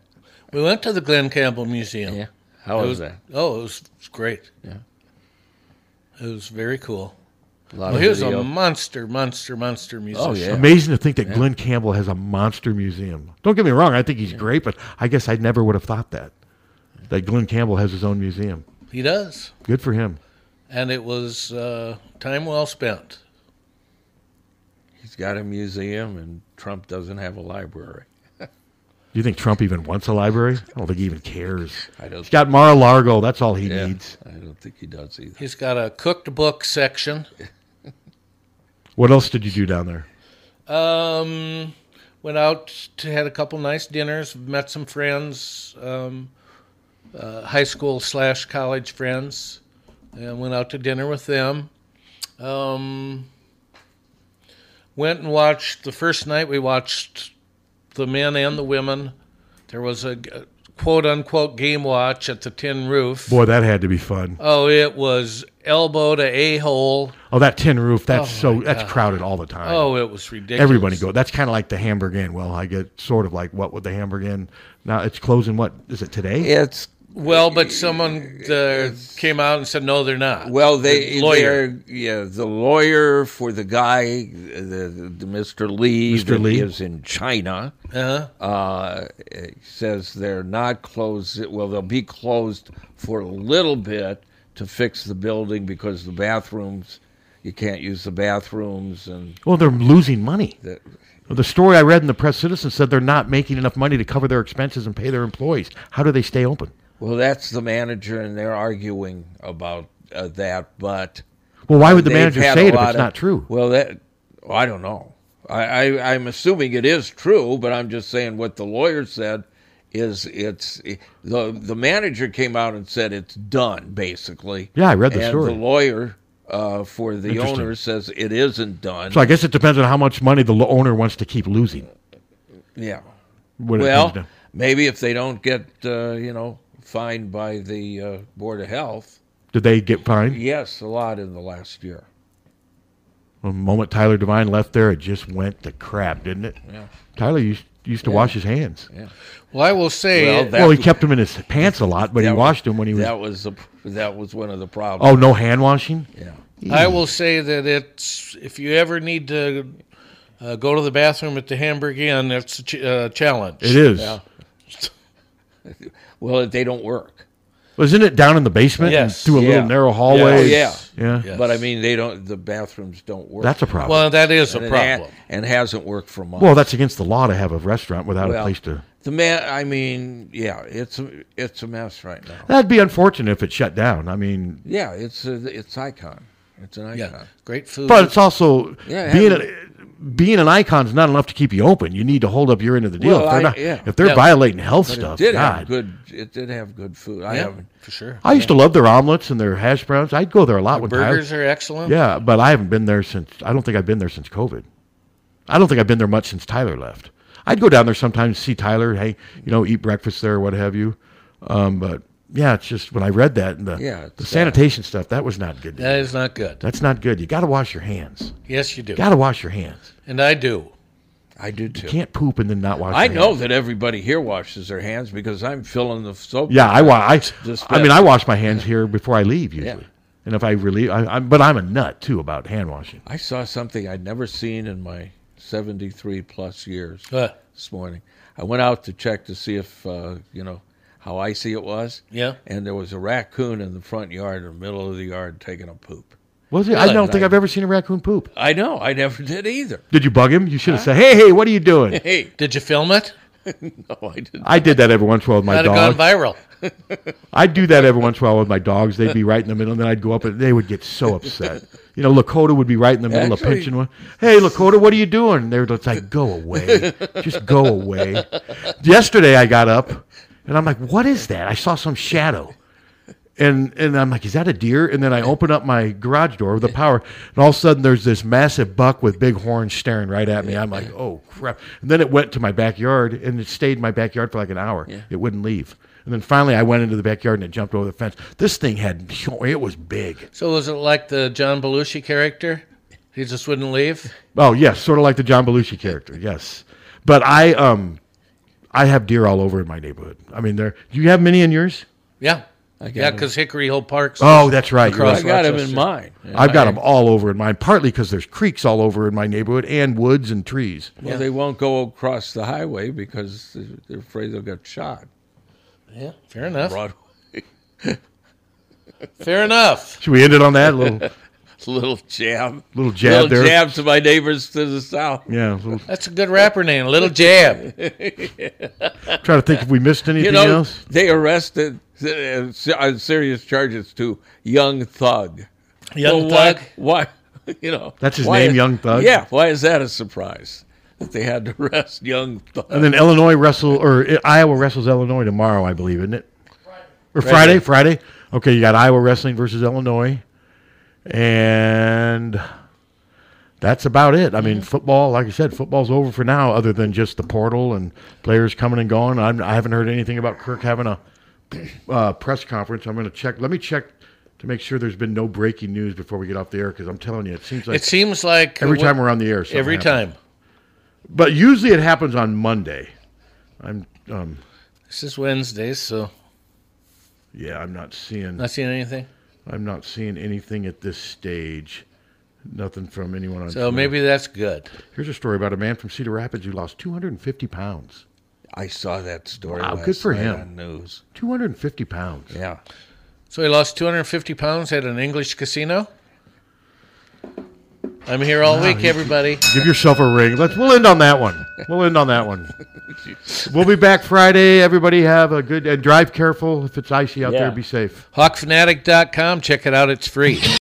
We went to the Glenn Campbell Museum. Yeah. How was that? Oh, it was great. Yeah. It was very cool. He was a monster musician. Oh, yeah. Amazing to think that Glenn Campbell has a monster museum. Don't get me wrong. I think he's great, but I guess I never would have thought that Glenn Campbell has his own museum. He does. Good for him. And it was time well spent. He's got a museum, and Trump doesn't have a library. You think Trump even wants a library? I don't think he even cares. He's got Mar-a-Lago. That's all he needs. I don't think he does either. He's got a cooked book section. What else did you do down there? Went out, had a couple nice dinners, met some friends, high school / college friends, and went out to dinner with them. Went and watched, the first night we watched the men and the women. There was a quote-unquote game watch at the Tin Roof. Boy, that had to be fun. Oh, it was elbow to a-hole. Oh, that Tin Roof, that's crowded all the time. Oh, it was ridiculous. Everybody go. That's kind of like the Hamburg Inn. Well, I get sort of like what with the Hamburg Inn. Now it's closing, what, is it today? It's well, but someone came out and said, no, they're not. Well, the lawyer for the guy, the Mr. Lee, lives in China, says they're not closed. Well, they'll be closed for a little bit to fix the building because the bathrooms, you can't use the bathrooms. Well, they're losing money. The story I read in the Press Citizen said they're not making enough money to cover their expenses and pay their employees. How do they stay open? Well, that's the manager, and they're arguing about that. But well, why would the manager say it if it's not true? Well, I don't know. I'm assuming it is true, but I'm just saying what the lawyer said is the manager came out and said it's done, basically. Yeah, I read the story. And the lawyer for the owner says it isn't done. So I guess it depends on how much money the owner wants to keep losing. Yeah. Well, maybe if they don't get, fined by the Board of Health. Did they get fined? Yes, a lot in the last year. The moment Tyler Devine left there, it just went to crap, didn't it? Yeah. Tyler used to wash his hands. Yeah. Well, I will say... Well, he kept them in his pants a lot, but he washed them when he was... That was one of the problems. Oh, no hand washing? Yeah. I will say that if you ever need to go to the bathroom at the Hamburg Inn, that's a challenge. It is. Yeah. Well, they don't work. Wasn't it down in the basement? Yes. Through a little narrow hallway? Yes. Yeah. Yeah. Yes. But, I mean, the bathrooms don't work. That's a problem. Well, that is a problem. And hasn't worked for months. Well, that's against the law to have a restaurant without a place to... it's a mess right now. That'd be unfortunate if it shut down. I mean... Yeah, it's icon. It's an icon. Yeah. Great food. But it's also... Yeah, being an icon is not enough to keep you open. You need to hold up your end of the deal. Well, if they're violating health stuff, it did have good food. I haven't for sure. I used to love their omelets and their hash browns. I'd go there a lot. Burgers are excellent. Yeah, but I haven't been there since. I don't think I've been there since COVID. I don't think I've been there much since Tyler left. I'd go down there sometimes, see Tyler. Hey, eat breakfast there, or what have you. But yeah, it's just when I read that and the sanitation stuff, that was not good. That is not good. That's not good. You got to wash your hands. Yes, you do. Got to wash your hands. And I do. I do too. You can't poop and then not wash. I know that everybody here washes their hands because I'm filling the soap. Yeah, I wash my hands here before I leave usually. Yeah. And if I relieve, but I'm a nut too about hand washing. I saw something I'd never seen in my 73 plus years this morning. I went out to check to see if how icy it was. Yeah. And there was a raccoon in the front yard, in the middle of the yard, taking a poop. Was it? Really? I don't think I've ever seen a raccoon poop. I know. I never did either. Did you bug him? You should have said, hey, what are you doing? Hey, did you film it? No, I didn't. I did that every once in a while with my dogs. That'd have gone viral. I'd do that every once in a while with my dogs. They'd be right in the middle, and then I'd go up, and they would get so upset. You know, Lakota would be right in the middle of pinching one. Hey, Lakota, what are you doing? And they were like, go away. Just go away. Yesterday I got up, and I'm like, what is that? I saw some shadow. And I'm like, is that a deer? And then I open up my garage door with the power, and all of a sudden there's this massive buck with big horns staring right at me. I'm like, oh, crap. And then it went to my backyard, and it stayed in my backyard for like an hour. Yeah. It wouldn't leave. And then finally I went into the backyard, and it jumped over the fence. This thing it was big. So was it like the John Belushi character? He just wouldn't leave? Oh, yes, sort of like the John Belushi character, yes. But I have deer all over in my neighborhood. I mean, do you have many in yours? Yeah. Because Hickory Hill Park's. Oh, that's right. I got them in mine. I've got them all over in mine, partly because there's creeks all over in my neighborhood and woods and trees. Well, they won't go across the highway because they're afraid they'll get shot. Yeah, fair enough. Broadway. Fair enough. Should we end it on that? Little jab there. Little jab to my neighbors to the south. Yeah. That's a good rapper name, Little Jab. Yeah. Trying to think if we missed anything else. They arrested on serious charges to Young Thug. Young Thug? Why? That's his name, Young Thug? Yeah. Why is that a surprise that they had to arrest Young Thug? And then Iowa wrestles Illinois tomorrow, I believe, isn't it? Friday. Okay, you got Iowa wrestling versus Illinois. And that's about it. I mean, football, like I said, football's over for now other than just the portal and players coming and going. I haven't heard anything about Kirk having a press conference. I'm going to check. Let me check to make sure there's been no breaking news before we get off the air because I'm telling you, it seems like every time we're on the air. Every time. But usually it happens on Monday. This is Wednesday, so. Yeah, I'm not seeing. Not seeing anything? I'm not seeing anything at this stage. Nothing from anyone on Twitter. Maybe that's good. Here's a story about a man from Cedar Rapids who lost 250 pounds. I saw that story. Wow, good for him. On news. 250 pounds. Yeah. So he lost 250 pounds at an English casino? I'm here all week, everybody. Give yourself a ring. We'll end on that one. We'll be back Friday. Everybody have a good and drive careful. If it's icy out there, be safe. Hawkfanatic.com. Check it out. It's free.